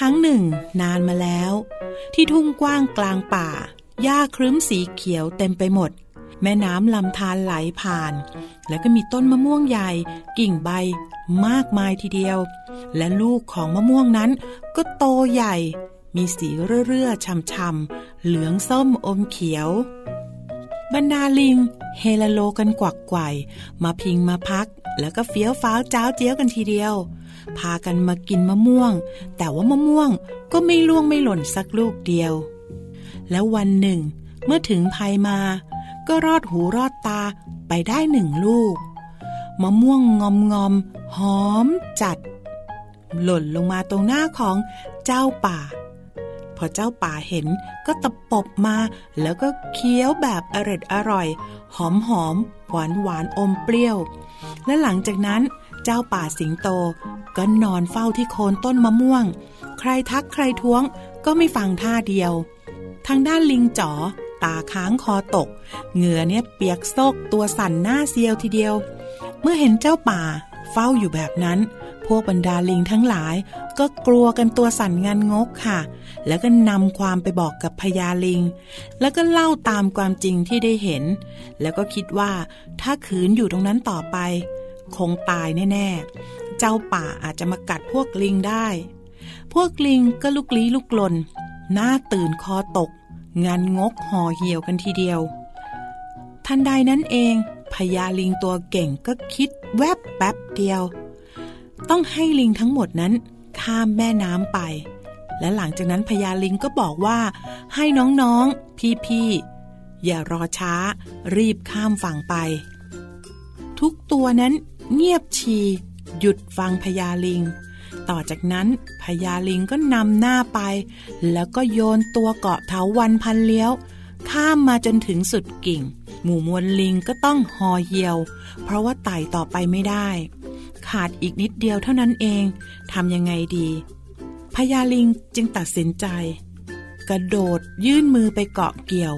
ครั้งหนึ่งนานมาแล้วที่ทุ่งกว้างกลางป่าหญ้าครึ้มสีเขียวเต็มไปหมดแม่น้ำลำธารไหลผ่านแล้วก็มีต้นมะม่วงใหญ่กิ่งใบมากมายทีเดียวและลูกของมะม่วงนั้นก็โตใหญ่มีสีเรื่อๆช่ำๆเหลืองส้มอมเขียวบรรดาลิงเฮลโลกันกวักไกว่มาพิงมาพักแล้วก็เฟี้ยวฟ้าวจ้าวเจี้ยวกันทีเดียวพากันมากินมะม่วงแต่ว่ามะม่วงก็ไม่ล่วงไม่หล่นสักลูกเดียวแล้ววันหนึ่งเมื่อถึงภัยมาก็รอดหูรอดตาไปได้หนึ่งลูกมะม่วงงอมงอมหอมจัดหล่นลงมาตรงหน้าของเจ้าป่าพอเจ้าป่าเห็นก็ตะปบมาแล้วก็เคี้ยวแบบอร่อยอร่อยหอมหอมหวานหวานอมเปรี้ยวและหลังจากนั้นเจ้าป่าสิงโตก็นอนเฝ้าที่โคนต้นมะม่วงใครทักใครท้วงก็ไม่ฟังท่าเดียวทางด้านลิงจ๋อตาค้างคอตกเหงื่อเนี่ยเปียกโซกตัวสั่นหน้าเซียวทีเดียวเมื่อเห็นเจ้าป่าเฝ้าอยู่แบบนั้นพวกบรรดาลิงทั้งหลายก็กลัวกันตัวสั่นงันงกค่ะแล้วก็นำความไปบอกกับพญาลิงแล้วก็เล่าตามความจริงที่ได้เห็นแล้วก็คิดว่าถ้าขืนอยู่ตรงนั้นต่อไปคงตายแน่ๆเจ้าป่าอาจจะมากัดพวกลิงได้พวกลิงก็ลุกลี้ลุกลนหน้าตื่นคอตกงันงกห่อเหี่ยวกันทีเดียวทันใดนั้นเองพญาลิงตัวเก่งก็คิดแวบแป๊บเดียวต้องให้ลิงทั้งหมดนั้นข้ามแม่น้ำไปและหลังจากนั้นพญาลิงก็บอกว่าให้น้องๆพี่ๆอย่ารอช้ารีบข้ามฝั่งไปทุกตัวนั้นเงียบชีหยุดฟังพญาลิงต่อจากนั้นพญาลิงก็นำหน้าไปแล้วก็โยนตัวเกาะเถาวัลย์พันเลี้ยวข้ามมาจนถึงสุดกิ่งหมู่มวลลิงก็ต้องห่อเหี่ยวเพราะว่าไต่ต่อไปไม่ได้ขาดอีกนิดเดียวเท่านั้นเองทำยังไงดีพญาลิงจึงตัดสินใจกระโดดยื่นมือไปเกาะเกี่ยว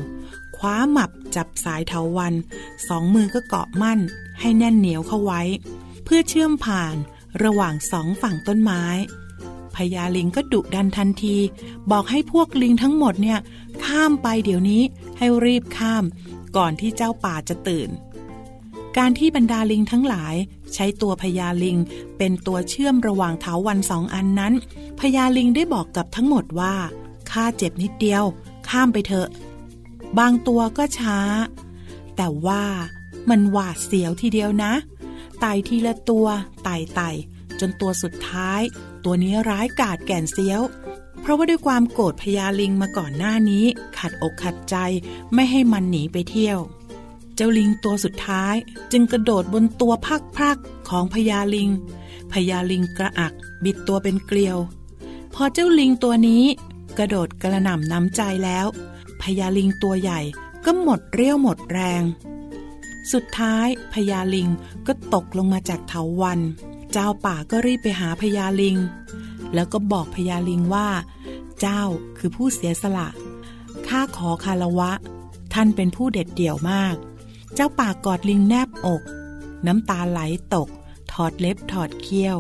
คว้าหมับจับสายเถาวัลย์สองมือก็เกาะมั่นให้แน่นเหนียวเข้าไว้เพื่อเชื่อมผ่านระหว่างสองฝั่งต้นไม้พญาลิงก็ดุดันทันทีบอกให้พวกลิงทั้งหมดเนี่ยข้ามไปเดี๋ยวนี้ให้รีบข้ามก่อนที่เจ้าป่าจะตื่นการที่บรรดาลิงทั้งหลายใช้ตัวพญาลิงเป็นตัวเชื่อมระหว่างเถาวัลย์สองอันนั้นพญาลิงได้บอกกับทั้งหมดว่าข้าเจ็บนิดเดียว ข้ามไปเถอะบางตัวก็ช้าแต่ว่ามันหวาดเสียวทีเดียวนะไต่ทีละตัวไต่ไต่จนตัวสุดท้ายตัวนี้ร้ายกาจแก่นเสี้ยวเพราะว่าด้วยความโกรธพญาลิงมาก่อนหน้านี้ขัดอกขัดใจไม่ให้มันหนีไปเที่ยวเจ้าลิงตัวสุดท้ายจึงกระโดดบนตัวพรักๆของพญาลิงพญาลิงกระอักบิดตัวเป็นเกลียวพอเจ้าลิงตัวนี้กระโดดกระหน่ำน้ำใจแล้วพญาลิงตัวใหญ่ก็หมดเรี่ยวหมดแรงสุดท้ายพญาลิงก็ตกลงมาจากเถาวัลย์เจ้าป่าก็รีบไปหาพญาลิงแล้วก็บอกพญาลิงว่าเจ้าคือผู้เสียสละข้าขอคารวะท่านเป็นผู้เด็ดเดี่ยวมากเจ้าป่ากอดลิงแนบอกน้ำตาไหลตกถอดเล็บถอดเขี้ยว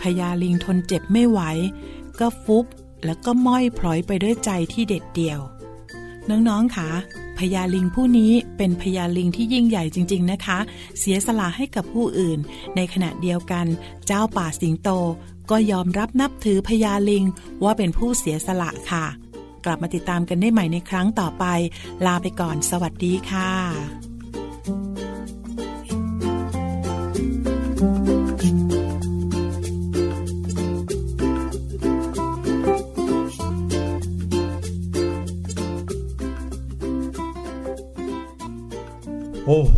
พญาลิงทนเจ็บไม่ไหวก็ฟุบแล้วก็ม้อยพลอยไปด้วยใจที่เด็ดเดี่ยวน้องๆค่ะพญาลิงผู้นี้เป็นพญาลิงที่ยิ่งใหญ่จริงๆนะคะเสียสละให้กับผู้อื่นในขณะเดียวกันเจ้าป่าสิงโตก็ยอมรับนับถือพญาลิงว่าเป็นผู้เสียสละค่ะกลับมาติดตามกันได้ใหม่ในครั้งต่อไปลาไปก่อนสวัสดีค่ะโอ้โห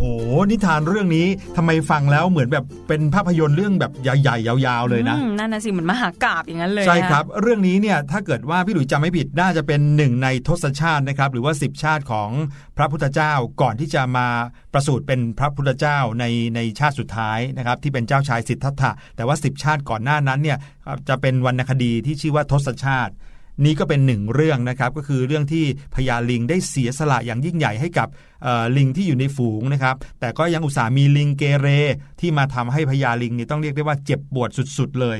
นิทานเรื่องนี้ทำไมฟังแล้วเหมือนแบบเป็นภาพยนตร์เรื่องแบบใหญ่ๆยาวๆเลยนะนั่นน่ะสิเหมือนมหากาพย์อย่างนั้นเลยใช่ครับเรื่องนี้เนี่ยถ้าเกิดว่าพี่หลุยส์จำไม่ผิดน่าจะเป็นหนึ่งในทศชาตินะครับหรือว่าสิบชาติของพระพุทธเจ้าก่อนที่จะมาประสูติเป็นพระพุทธเจ้าในในชาติสุดท้ายนะครับที่เป็นเจ้าชายสิทธัตถะแต่ว่าสิบชาติก่อนหน้านั้นเนี่ยจะเป็นวรรณคดีที่ชื่อว่าทศชาตินี้ก็เป็นหนึ่งเรื่องนะครับก็คือเรื่องที่พญาลิงได้เสียสละอย่างยิ่งใหญ่ให้กับลิงที่อยู่ในฝูงนะครับแต่ก็ยังอุตส่าห์มีลิงเกเรที่มาทำให้พญาลิงนี่ต้องเรียกได้ว่าเจ็บปวดสุดๆเลย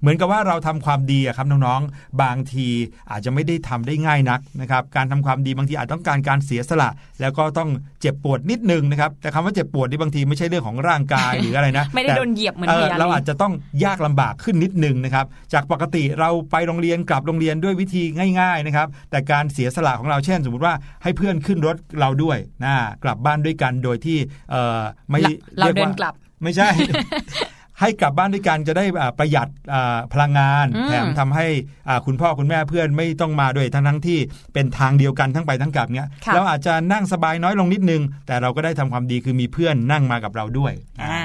เหมือนกับว่าเราทำความดีครับน้องๆบางทีอาจจะไม่ได้ทำได้ง่ายนักนะครับการทำความดีบางทีอาจต้องการการเสียสละแล้วก็ต้องเจ็บปวดนิดนึงนะครับแต่คำว่าเจ็บปวดนี่บางทีไม่ใช่เรื่องของร่างกาย หรืออะไรนะไม่ได้โดนเหยียบเหมือนพญาลิงเราอาจจะต้องยากลำบากขึ้นนิดนึงนะครับจากปกติเราไปโรงเรียนกลับโรงเรียนด้วยวิธีง่ายๆนะครับแต่การเสียสละของเราเช่นสมมติว่าให้เพื่อนขึ้นรถเราด้วยนะกลับบ้านด้วยกันโดยที่เอ่อไม่เราเดินกลับไม่ใช่ ให้กลับบ้านด้วยกันจะได้ประหยัดพลังงานแถมทำให้คุณพ่อคุณแม่เพื่อนไม่ต้องมาด้วยทั้งทั้งที่เป็นทางเดียวกันทั้งไปทั้งกลับเนี้ยเราอาจจะนั่งสบายน้อยลงนิดนึงแต่เราก็ได้ทำความดีคือมีเพื่อนนั่งมากับเราด้วย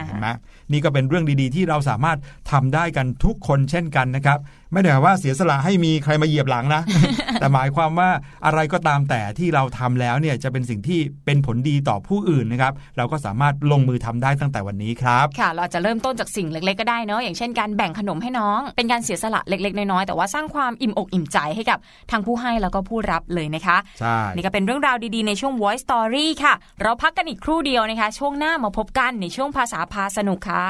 เห็นไหมนี่ก็เป็นเรื่องดีๆที่เราสามารถทำได้กันทุกคนเช่นกันนะครับไม่ได้หมายว่าเสียสละให้มีใครมาเหยียบหลังนะ แต่หมายความว่าอะไรก็ตามแต่ที่เราทำแล้วเนี่ยจะเป็นสิ่งที่เป็นผลดีต่อผู้อื่นนะครับเราก็สามารถลงมือทำได้ตั้งแต่วันนี้ครับค่ะเราจะเริ่มต้นจากสิ่งเล็กๆก็ได้เนาะอย่างเช่นการแบ่งขนมให้น้องเป็นการเสียสละเล็กๆน้อยๆแต่ว่าสร้างความอิ่มอกอิ่มใจให้กับทางผู้ให้แล้วก็ผู้รับเลยนะคะใช่นี่ก็เป็นเรื่องราวดีๆในช่วง Voice Story ค่ะเราพักกันอีกครู่เดียวนะคะช่วงหน้ามาพบกันในช่วงภาษาพาสนุกค่ะ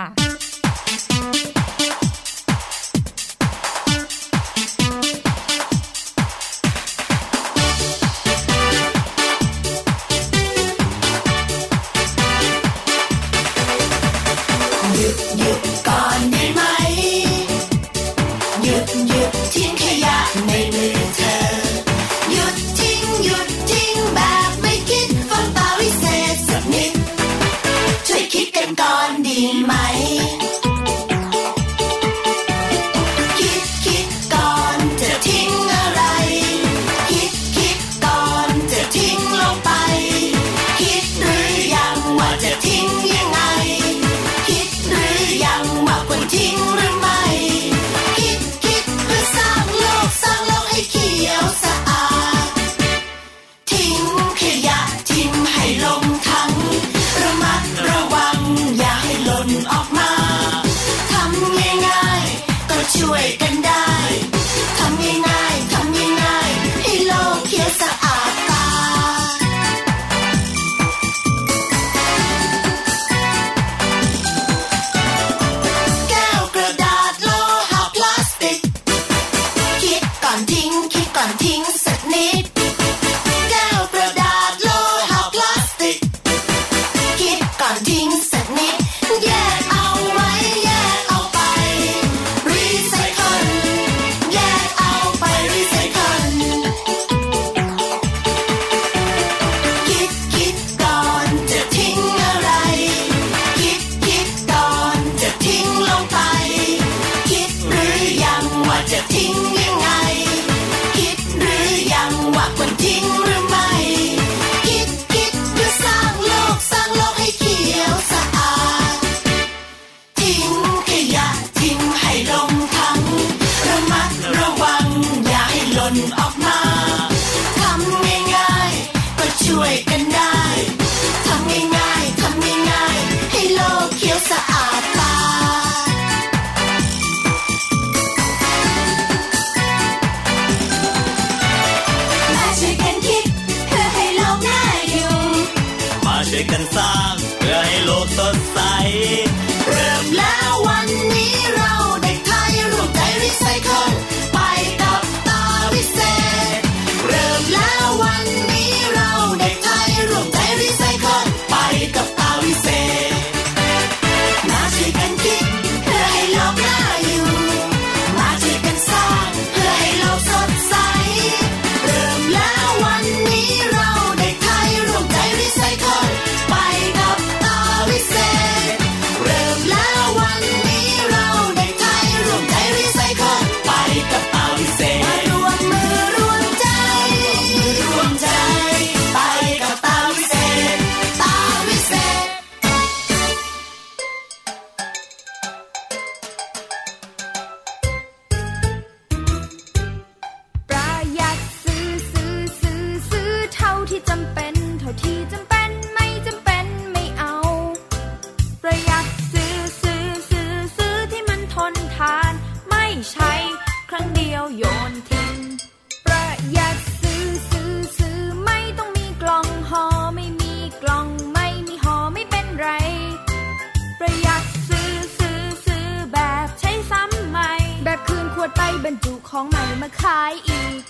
บรรจุของใหม่มาขายอีก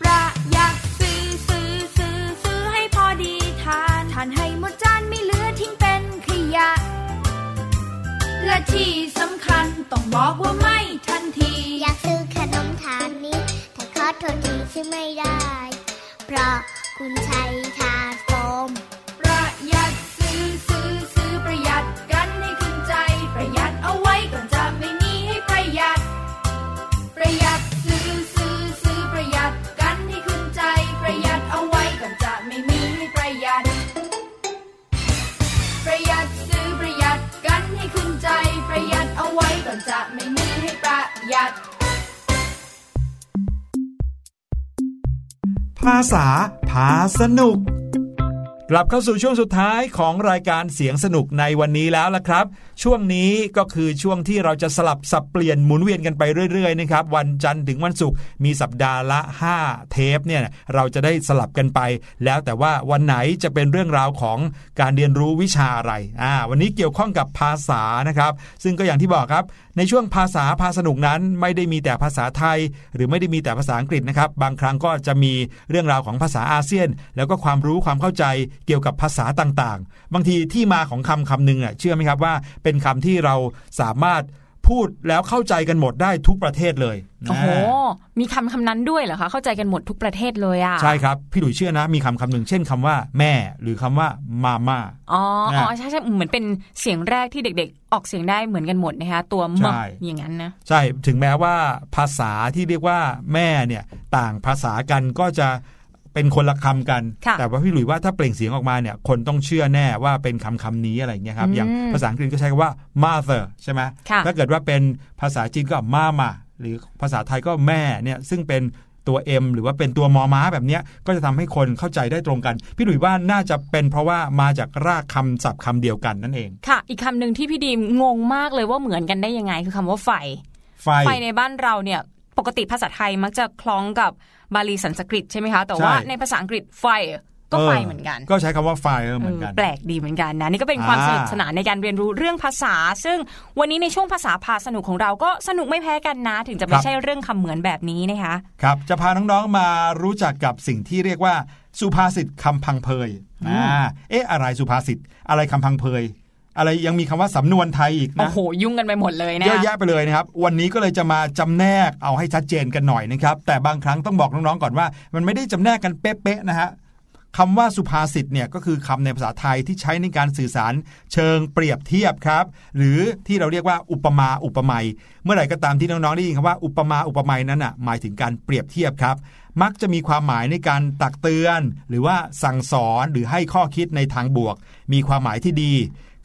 ประหยัดซื้อซื้อซื้อซื้อให้พอดีทานทานให้หมดจานไม่เหลือทิ้งเป็นขยะและที่สำคัญต้องบอกว่าไม่ทันทีอยากซื้อขนมทานนี้แต่ขอโทษทีซื้อไม่ได้เพราะคุณใช้ทานโฟมประหยัดซื้อซื้อซื้อประหยัดกันให้ขึ้นใจประหยัดเอาไว้ก่อนจะไม่มีให้ประหยัดประหยัดซื้อซื้อซื้อประหยัดกันให้ขึ้นใจประหยัดเอาไว้ก่อนจะไม่มีให้ประหยัดประหยัดซื้อประหยัดกันให้ขึ้นใจประหยัดเอาไว้ก่อนจะไม่มีให้ประหยัดภาษาพาสนุกกลับเข้าสู่ช่วงสุดท้ายของรายการเสียงสนุกในวันนี้แล้วล่ะครับช่วงนี้ก็คือช่วงที่เราจะสลับสับเปลี่ยนหมุนเวียนกันไปเรื่อยๆนะครับวันจันทร์ถึงวันศุกร์มีสัปดาห์ละห้าเทปเนี่ยเราจะได้สลับกันไปแล้วแต่ว่าวันไหนจะเป็นเรื่องราวของการเรียนรู้วิชาอะไรอ่าวันนี้เกี่ยวข้องกับภาษานะครับซึ่งก็อย่างที่บอกครับในช่วงภาษาพาสนุกนั้นไม่ได้มีแต่ภาษาไทยหรือไม่ได้มีแต่ภาษาอังกฤษนะครับบางครั้งก็จะมีเรื่องราวของภาษาอาเซียนแล้วก็ความรู้ความเข้าใจเกี่ยวกับภาษาต่างๆบางทีที่มาของคำคำหนึ่งอ่ะเชื่อไหมครับว่าเป็นคำที่เราสามารถพูดแล้วเข้าใจกันหมดได้ทุกประเทศเลยโอ้โหมีคำคำนั้นด้วยเหรอคะเข้าใจกันหมดทุกประเทศเลยอ่ะใช่ครับพี่หลุยเชื่อนะมีคำคำหนึ่งเช่นคำว่าแม่หรือคำว่ามาม่าอ๋ออ๋อใช่ใช่เหมือนเป็นเสียงแรกที่เด็กๆออกเสียงได้เหมือนกันหมดนะคะตัวมะอย่างนั้นนะใช่ถึงแม้ว่าภาษาที่เรียกว่าแม่เนี่ยต่างภาษากันก็จะเป็นคนละคำกันแต่ว่าพี่หลุยว่าถ้าเปล่งเสียงออกมาเนี่ยคนต้องเชื่อแน่ว่าเป็นคำคำนี้อะไรเงี้ยครับอย่างภาษาอังกฤษก็ใช้คำว่า mother ใช่ไหมถ้าเกิดว่าเป็นภาษาจีนก็มาม่าหรือภาษาไทยก็แม่เนี่ยซึ่งเป็นตัว M หรือว่าเป็นตัวมอม้าแบบนี้ก็จะทำให้คนเข้าใจได้ตรงกันพี่หลุยว่าน่าจะเป็นเพราะว่ามาจากรากคำศัพท์คำเดียวกันนั่นเองค่ะอีกคำหนึ่งที่พี่ดีมงงมากเลยว่าเหมือนกันได้ยังไงคือคำว่าไฟไฟไฟในบ้านเราเนี่ยปกติภาษาไทยมักจะคล้องกับบาลีสันสกฤตใช่ไหมคะแต่ว่าในภาษาอังกฤษไฟก็ไฟเหมือนกันก็ใช้คำว่าไฟเหมือนกันแปลกดีเหมือนกันนะนี่ก็เป็นความสนุกสนานในการเรียนรู้เรื่องภาษาซึ่งวันนี้ในช่วงภาษาพาสนุกของเราก็สนุกไม่แพ้กันนะถึงจะไม่ใช่เรื่องคำเหมือนแบบนี้นะคะครับจะพาน้องๆมารู้จักกับสิ่งที่เรียกว่าสุภาษิตคำพังเพยอ่าเอ๊ะอะไรสุภาษิตอะไรคำพังเพยอะไรยังมีคำว่าสำนวนไทยอีกนะโอ้โหยุ่งกันไปหมดเลยนะเยอะแยะไปเลยนะครับวันนี้ก็เลยจะมาจำแนกเอาให้ชัดเจนกันหน่อยนะครับแต่บางครั้งต้องบอกน้องๆก่อนว่ามันไม่ได้จำแนกกันเป๊ะๆนะฮะคำว่าสุภาษิตเนี่ยก็คือคำในภาษาไทยที่ใช้ในการสื่อสารเชิงเปรียบเทียบครับหรือที่เราเรียกว่าอุปมาอุปไมยเมื่อไหร่ก็ตามที่น้องๆได้ยินคำว่าอุปมาอุปไมยนั้นอ่ะหมายถึงการเปรียบเทียบครับมักจะมีความหมายในการตักเตือนหรือว่าสั่งสอนหรือให้ข้อคิดในทางบวกมีความหมายที่ดี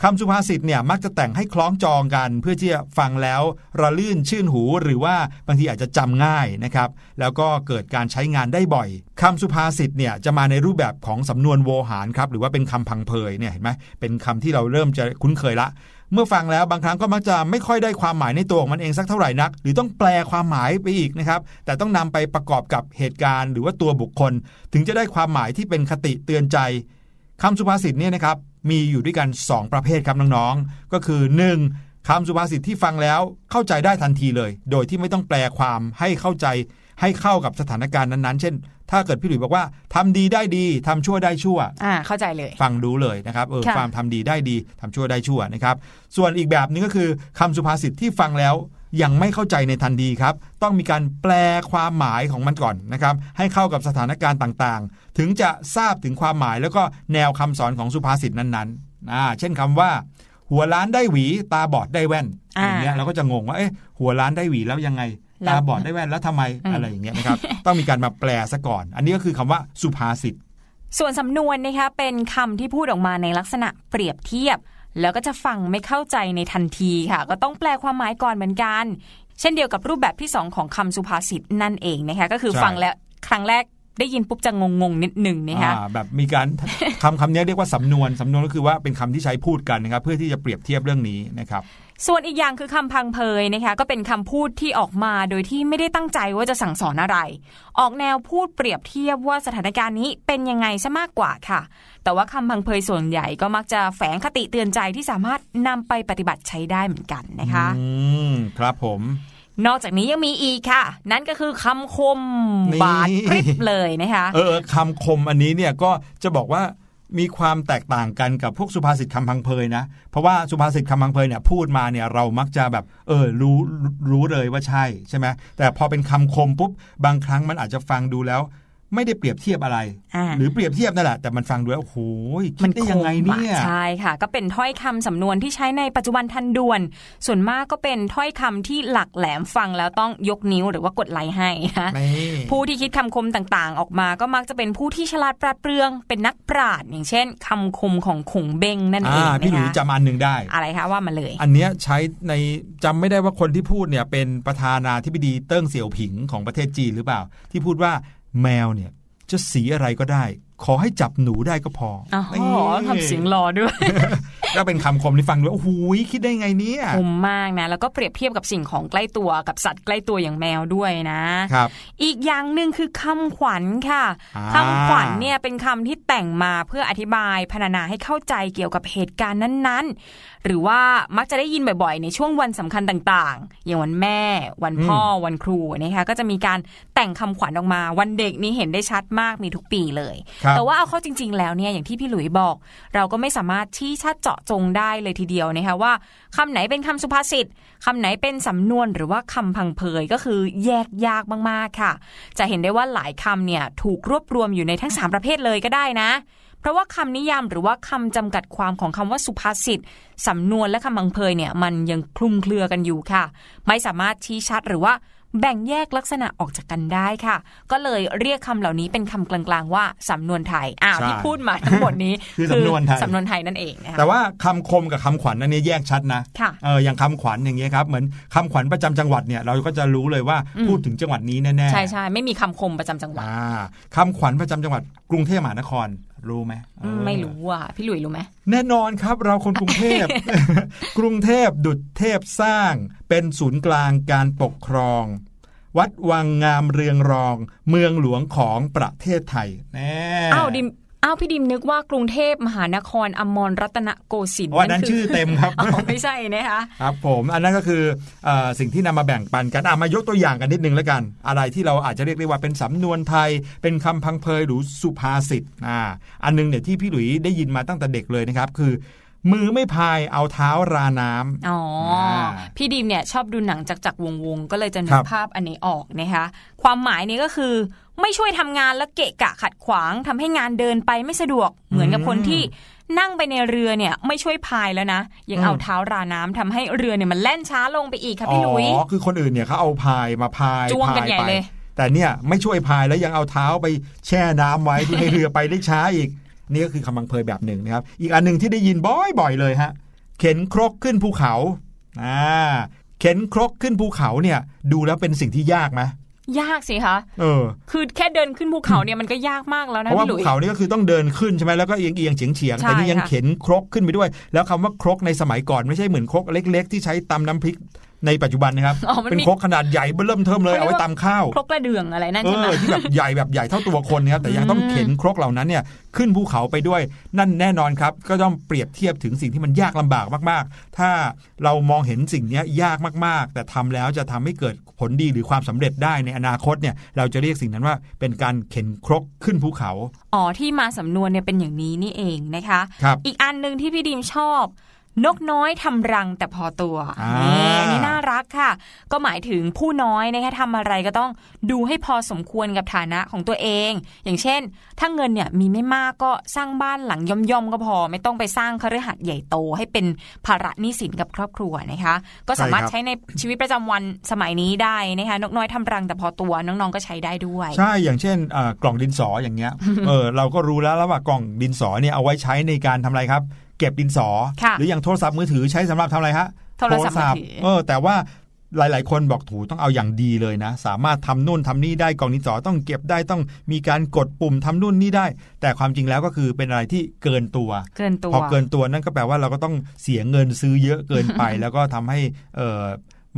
คำสุภาษิตเนี่ยมักจะแต่งให้คล้องจองกันเพื่อที่จะฟังแล้วระลื่นชื่นหูหรือว่าบางทีอาจจะจำง่ายนะครับแล้วก็เกิดการใช้งานได้บ่อยคำสุภาษิตเนี่ยจะมาในรูปแบบของสำนวนโวหารครับหรือว่าเป็นคำพังเพยเนี่ยเห็นไหมเป็นคำที่เราเริ่มจะคุ้นเคยละเมื่อฟังแล้วบางครั้งก็มักจะไม่ค่อยได้ความหมายในตัวของมันเองสักเท่าไหร่นักหรือต้องแปลความหมายไปอีกนะครับแต่ต้องนำไปประกอบกับเหตุการณ์หรือว่าตัวบุคคลถึงจะได้ความหมายที่เป็นคติเตือนใจคำสุภาษิตเนี่ยนะครับมีอยู่ด้วยกันสองประเภทครับน้องๆก็คือหนึ่งคำสุภาษิตที่ฟังแล้วเข้าใจได้ทันทีเลยโดยที่ไม่ต้องแปลความให้เข้าใจให้เข้ากับสถานการณ์นั้นๆเช่นถ้าเกิดพี่หลุยบอกว่าทำดีได้ดีทำชั่วได้ชั่วอ่าเข้าใจเลยฟังรู้เลยนะครับเออความทำดีได้ดีทำชั่วได้ชั่วนะครับส่วนอีกแบบนึงก็คือคำสุภาษิตที่ฟังแล้วยังไม่เข้าใจในทันทีครับต้องมีการแปลความหมายของมันก่อนนะครับให้เข้ากับสถานการณ์ต่างๆถึงจะทราบถึงความหมายแล้วก็แนวคำสอนของสุภาษิตนั้นๆอ่าเช่นคำว่าหัวล้านได้หวีตาบอดได้แว่น อ, อย่างเงี้ยเราก็จะงงว่าเอ๊ะหัวล้านได้หวีแล้วยังไงตาบอดได้แว่นแล้วทำไม อ, อะไรอย่างเงี้ยนะครับ ต้องมีการมาแปลซะก่อนอันนี้ก็คือคำว่าสุภาษิตส่วนสำนวนนะคะเป็นคำที่พูดออกมาในลักษณะเปรียบเทียบแล้วก็จะฟังไม่เข้าใจในทันทีค่ะก็ต้องแปลความหมายก่อนเหมือนกันเช่นเดียวกับรูปแบบที่สองของคำสุภาษิตนั่นเองนะคะก็คือฟังแล้วครั้งแรกได้ยินปุ๊บจะงงๆนิดหนึ่งนะคะแบบมีการ คำคำนี้เรียกว่าสำนวนสำนวนก็คือว่าเป็นคำที่ใช้พูดกันนะครับเพื่อที่จะเปรียบเทียบเรื่องนี้นะครับส่วนอีกอย่างคือคำพังเพยนะคะก็เป็นคำพูดที่ออกมาโดยที่ไม่ได้ตั้งใจว่าจะสั่งสอนอะไรออกแนวพูดเปรียบเทียบว่าสถานการณ์นี้เป็นยังไงซะมากกว่าค่ะแต่ว่าคำพังเพยส่วนใหญ่ก็มักจะแฝงคติเตือนใจที่สามารถนำไปปฏิบัติใช้ได้เหมือนกันนะคะอืมครับผม นอกจากนี้ยังมีอีกค่ะนั่นก็คือคำคมบาดกริบเลยนะคะเออคำคมอันนี้เนี่ยก็จะบอกว่ามีความแตกต่างกันกับพวกสุภาษิตคำพังเพยนะเพราะว่าสุภาษิตคำพังเพยเนี่ยพูดมาเนี่ยเรามักจะแบบเออรู้รู้เลยว่าใช่ใช่ไหมแต่พอเป็นคำคมปุ๊บบางครั้งมันอาจจะฟังดูแล้วไม่ได้เปรียบเทียบอะไรหรือเปรียบเทียบนั่นแหละแต่มันฟังดูแล้วโอ้โหคิดได้ยังไงเนี่ยใช่ค่ะก็เป็นถ้อยคำสำนวนที่ใช้ในปัจจุบันทันด่วนส่วนมากก็เป็นถ้อยคำที่หลักแหลมฟังแล้วต้องยกนิ้วหรือว่ากดไลค์ให้นะผู้ที่คิดคำคมต่างๆออกมาก็มักจะเป็นผู้ที่ฉลาดปราดเปรื่องเป็นนักปราชญ์อย่างเช่นคำคมของขงเบ้งนั่นเองนะคะพี่หลุยจำอันหนึ่งได้อะไรคะว่ามาเลยอันเนี้ยใช้ในจำไม่ได้ว่าคนที่พูดเนี่ยเป็นประธานาธิบดีเติ้งเสี่ยวผิงของประเทศจีนหรือเปล่าที่พูดว่าแมวเนี่ยจะสีอะไรก็ได้ขอให้จับหนูได้ก็พออ๋อทำเสียงรอด้วยก็เป็นคำคมที่ฟังด้วยโอ้โหคิดได้ไงเนี่ยคมมากนะแล้วก็เปรียบเทียบกับสิ่งของใกล้ตัวกับสัตว์ใกล้ตัวอย่างแมวด้วยนะครับอีกอย่างนึงคือคำขวัญค่ะคำขวัญเนี่ยเป็นคำที่แต่งมาเพื่ออธิบายพรรณนาให้เข้าใจเกี่ยวกับเหตุการณ์นั้นๆหรือว่ามักจะได้ยินบ่อยๆในช่วงวันสำคัญต่างๆอย่างวันแม่วันพ่อวันครูนะคะก็จะมีการแต่งคำขวัญออกมาวันเด็กนี่เห็นได้ชัดมากมีทุกปีเลยแต่ว่าเอาเข้าจริงๆแล้วเนี่ยอย่างที่พี่หลุยบอกเราก็ไม่สามารถชี้ชัดเจาะจงได้เลยทีเดียวนะคะว่าคำไหนเป็นคำสุภาษิตคำไหนเป็นสำนวนหรือว่าคำพังเพยก็คือแยกยากมากๆค่ะจะเห็นได้ว่าหลายคำเนี่ยถูกรวบรวมอยู่ในทั้งสามประเภทเลยก็ได้นะเพราะว่าคำนิยามหรือว่าคำจำกัดความของคำว่าสุภาษิตสำนวนและคำพังเพยเนี่ยมันยังคลุมเครือกันอยู่ค่ะไม่สามารถชี้ชัดหรือว่าแบ่งแยกลักษณะออกจากกันได้ค่ะก็เลยเรียกคำเหล่านี้เป็นคำกลางๆว่าสำนวนไทยอ้าวที่พูดมาทั้งหมดนี้ คือสำนวนไทยสำนวนไทยนั่นเองนะคะแต่ว่าคำคมกับคำขวัญนั่นนี่แยกชัดนะเอออย่างคำขวัญอย่างเงี้ยครับเหมือนคำขวัญประจำจังหวัดเนี่ยเราก็จะรู้เลยว่าพูดถึงจังหวัดนี้แน่ๆใช่ใช่ไม่มีคำคมประจำจังหวัดคำขวัญประจำจังหวัดกรุงเทพมหานครรู้ไหมไม่รู้อ่ะพี่หลุยรู้ไหมแน่นอนครับเราคนกรุงเทพ กรุงเทพดุจเทพสร้างเป็นศูนย์กลางการปกครองวัดวังงามเรืองรองเมืองหลวงของประเทศไทยแน่อ้าวดิมอ้าวพี่ดิมนึกว่ากรุงเทพมหานครอมรรัตนโกสินทร์นั่นชื่อเต็มครับไม่ใช่นะคะครับผมอันนั้นก็คือสิ่งที่นำมาแบ่งปันกันมายกตัวอย่างกันนิดนึงแล้วกันอะไรที่เราอาจจะเรียกได้ว่าเป็นสำนวนไทยเป็นคำพังเพยหรือสุภาษิตอ่าอันนึงเนี่ยที่พี่หลุยได้ยินมาตั้งแต่เด็กเลยนะครับคือมือไม่พายเอาเท้าราน้ำอ๋อพี่ดิมเนี่ยชอบดูหนังจักรจักรวงวงก็เลยจะนึกภาพอันนี้ออกนะคะความหมายนี้ก็คือไม่ช่วยทำงานและเกะกะขัดขวางทำให้งานเดินไปไม่สะดวกเหมือนกับคนที่นั่งไปในเรือเนี่ยไม่ช่วยพายแล้วนะยังเอาเท้าราน้ำทำให้เรือเนี่ยมันแล่นช้าลงไปอีกค่ะพี่ลุยอ๋อคือคนอื่นเนี่ยเขาเอาพายมาพายจ้วงกันใหญ่เลยแต่เนี่ยไม่ช่วยพายแล้วยังเอาเท้าไปแช่น้ำไว้เพื่อให้เรือไปได้ช้าอีกนี่ก็คือคำพังเพยแบบหนึ่งนะครับอีกอันนึงที่ได้ยินบ่อยๆเลยฮะเข็นครกขึ้นภูเขาอ่าเข็นครกขึ้นภูเขาเนี่ยดูแล้วเป็นสิ่งที่ยากไหมยากสิคะเออคือแค่เดินขึ้นภูเขาเนี่ยมันก็ยากมากแล้วนะพี่หลุยเพราะว่าภูเขานี่ก็คือต้องเดินขึ้นใช่ไหมแล้วก็เอียงเอียงเฉียงเฉียงแต่นี่ยังเข็นครกขึ้นไปด้วยแล้วคำว่าครกในสมัยก่อนไม่ใช่เหมือนครกเล็กๆที่ใช้ตำน้ำพริกในปัจจุบันนะครับเป็นครกขนาดใหญ่เบื้อเริ่มเทิมเลยเอาไว้ตำข้าวครกกระเดื่องอะไรนั่นใช่ไหมที่แบบใหญ่แบบใหญ่เท่าตัวคนนะครับแต่ยังต้องเข็นครกเหล่านั้นเนี่ยขึ้นภูเขาไปด้วยนั่นแน่นอนครับก็ต้องเปรียบเทียบถึงสิ่งที่มันยากลำบากมากๆถ้าเรามองเห็นสิ่งนี้ยากมากๆแต่ทำแล้วจะทำให้เกิดผลดีหรือความสำเร็จได้ในอนาคตเนี่ยเราจะเรียกสิ่งนั้นว่าเป็นการเข็นครกขึ้นภูเขาอ๋อที่มาสำนวนเนี่ยเป็นอย่างนี้นี่เองนะคะอีกอันนึงที่พี่ดิมชอบนกน้อยทำรังแต่พอตัวนี่น่ารักค่ะก็หมายถึงผู้น้อยนะคะทำอะไรก็ต้องดูให้พอสมควรกับฐานะของตัวเองอย่างเช่นถ้าเงินเนี่ยมีไม่มากก็สร้างบ้านหลังย่อมๆก็พอไม่ต้องไปสร้างคฤหาสน์ใหญ่โตให้เป็นภาระหนี้สินกับครอบครัวนะคะก็สามารถใช้ในชีวิตประจำวันสมัยนี้ได้นะคะนกน้อยทำรังแต่พอตัวน้องๆก็ใช้ได้ด้วยใช่อย่างเช่นกล่องดินสออย่างเงี้ย เออเราก็รู้แล้วว่ากล่องดินสอเนี่ยเอาไว้ใช้ในการทำอะไรครับเก็บดินสอหรืออย่างโทรศัพท์มือถือใช้สำหรับทำอะไรฮะโทรศัพท์เออแต่ว่าหลายๆคนบอกถูต้องเอาอย่างดีเลยนะสามารถทำนู่นทำนี่ได้กล่องดินสอต้องเก็บได้ต้องมีการกดปุ่มทำนู่นนี่ได้แต่ความจริงแล้วก็คือเป็นอะไรที่เกินตัวเกินตัวพอเกินตัวนั่นก็แปลว่าเราก็ต้องเสียเงินซื้อเยอะเกินไป แล้วก็ทำให้เอ่อ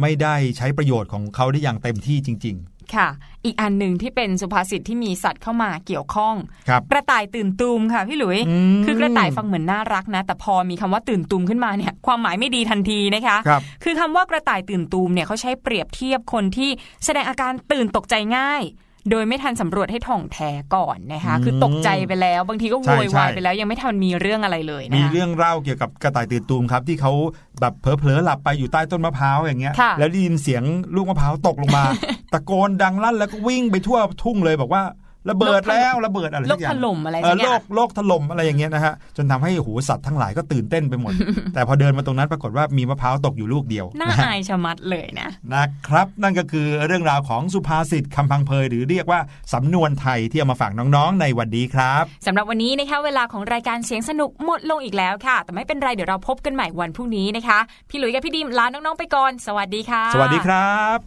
ไม่ได้ใช้ประโยชน์ของเขาได้อย่างเต็มที่จริงๆ ค่ะอีกอันหนึ่งที่เป็นสุภาษิตที่มีสัตว์เข้ามาเกี่ยวข้องกระต่ายตื่นตูมค่ะพี่หลุยคือกระต่ายฟังเหมือนน่ารักนะแต่พอมีคำว่าตื่นตูมขึ้นมาเนี่ยความหมายไม่ดีทันทีนะคะคือคำว่ากระต่ายตื่นตูมเนี่ยเขาใช้เปรียบเทียบคนที่แสดงอาการตื่นตกใจง่ายโดยไม่ทันสำรวจให้ท่องแท้ก่อนนะคะคือตกใจไปแล้วบางทีก็โวยวายไปแล้วยังไม่ทันมีเรื่องอะไรเลยนะมีเรื่องเล่าเกี่ยวกับกระต่ายตื่นตูมครับที่เขาแบบเผลอๆหลับไปอยู่ใต้ต้นมะพร้าวอย่างเงี้ยแล้วได้ยินเสียงลูกมะพร้าวตกลงมาตะโกนดังลั่นแล้วก็วิ่งไปทั่วทุ่งเลยบอกว่าระเบิดแล้วระเบิดอะไรอย่างเงี้ยโลกถล่มอะไรอย่างเงี้ยโลกโลกถล่มอะไรอย่างเงี้ยนะฮะจนทำให้หูสัตว์ทั้งหลายก็ตื่นเต้นไปหมด แต่พอเดินมาตรงนั้นปรากฏว่ามีมะพร้าวตกอยู่ลูกเดียวน่าอายชะมัดเลยนะนะครับนั่นก็คือเรื่องราวของสุภาษิตคำพังเพยหรือเรียกว่าสำนวนไทยที่เอามาฝากน้องๆในวันนี้ครับสำหรับวันนี้นะคะเวลาของรายการเสียงสนุกหมดลงอีกแล้วค่ะแต่ไม่เป็นไรเดี๋ยวเราพบกันใหม่วันพรุ่งนี้นะคะพี่หลุยส์กับพี่ดิมลาน้องๆไปก่อนสวัสดีค่ะสวัสดีครับ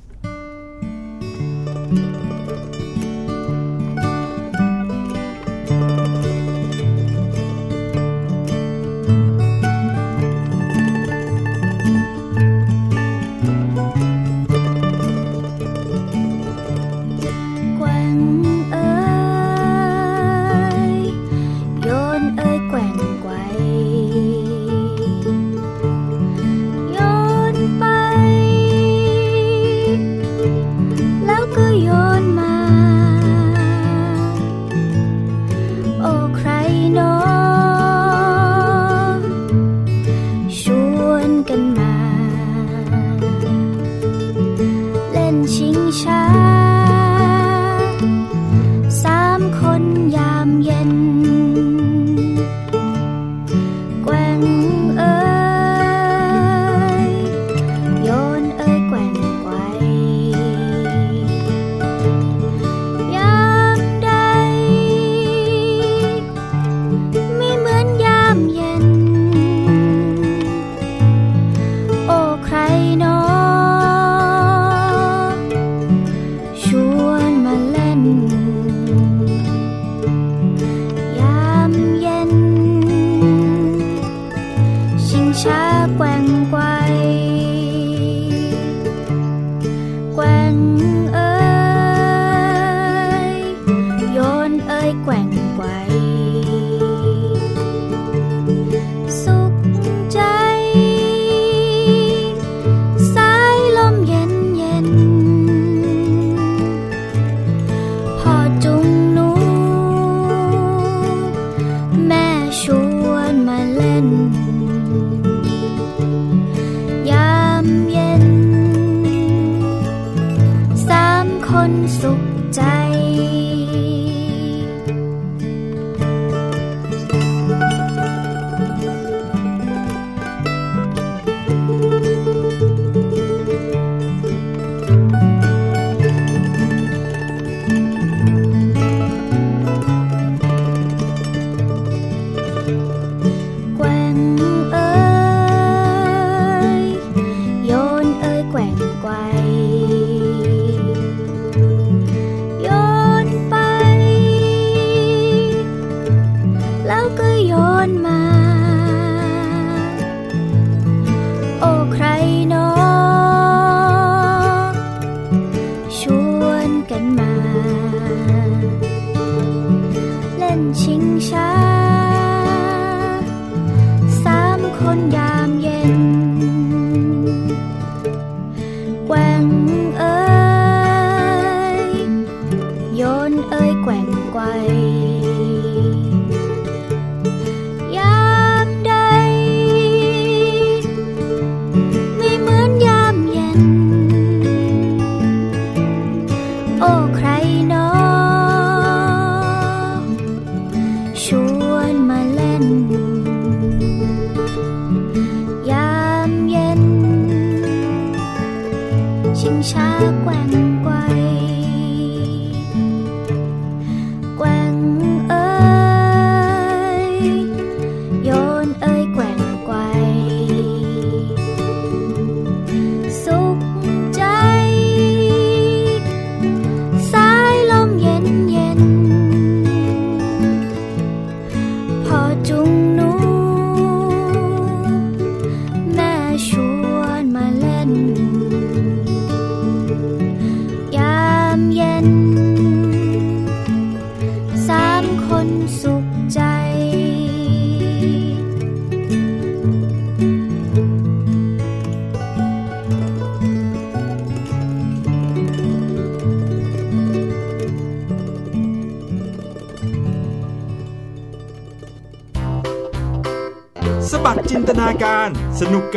จินตนาการสนุกก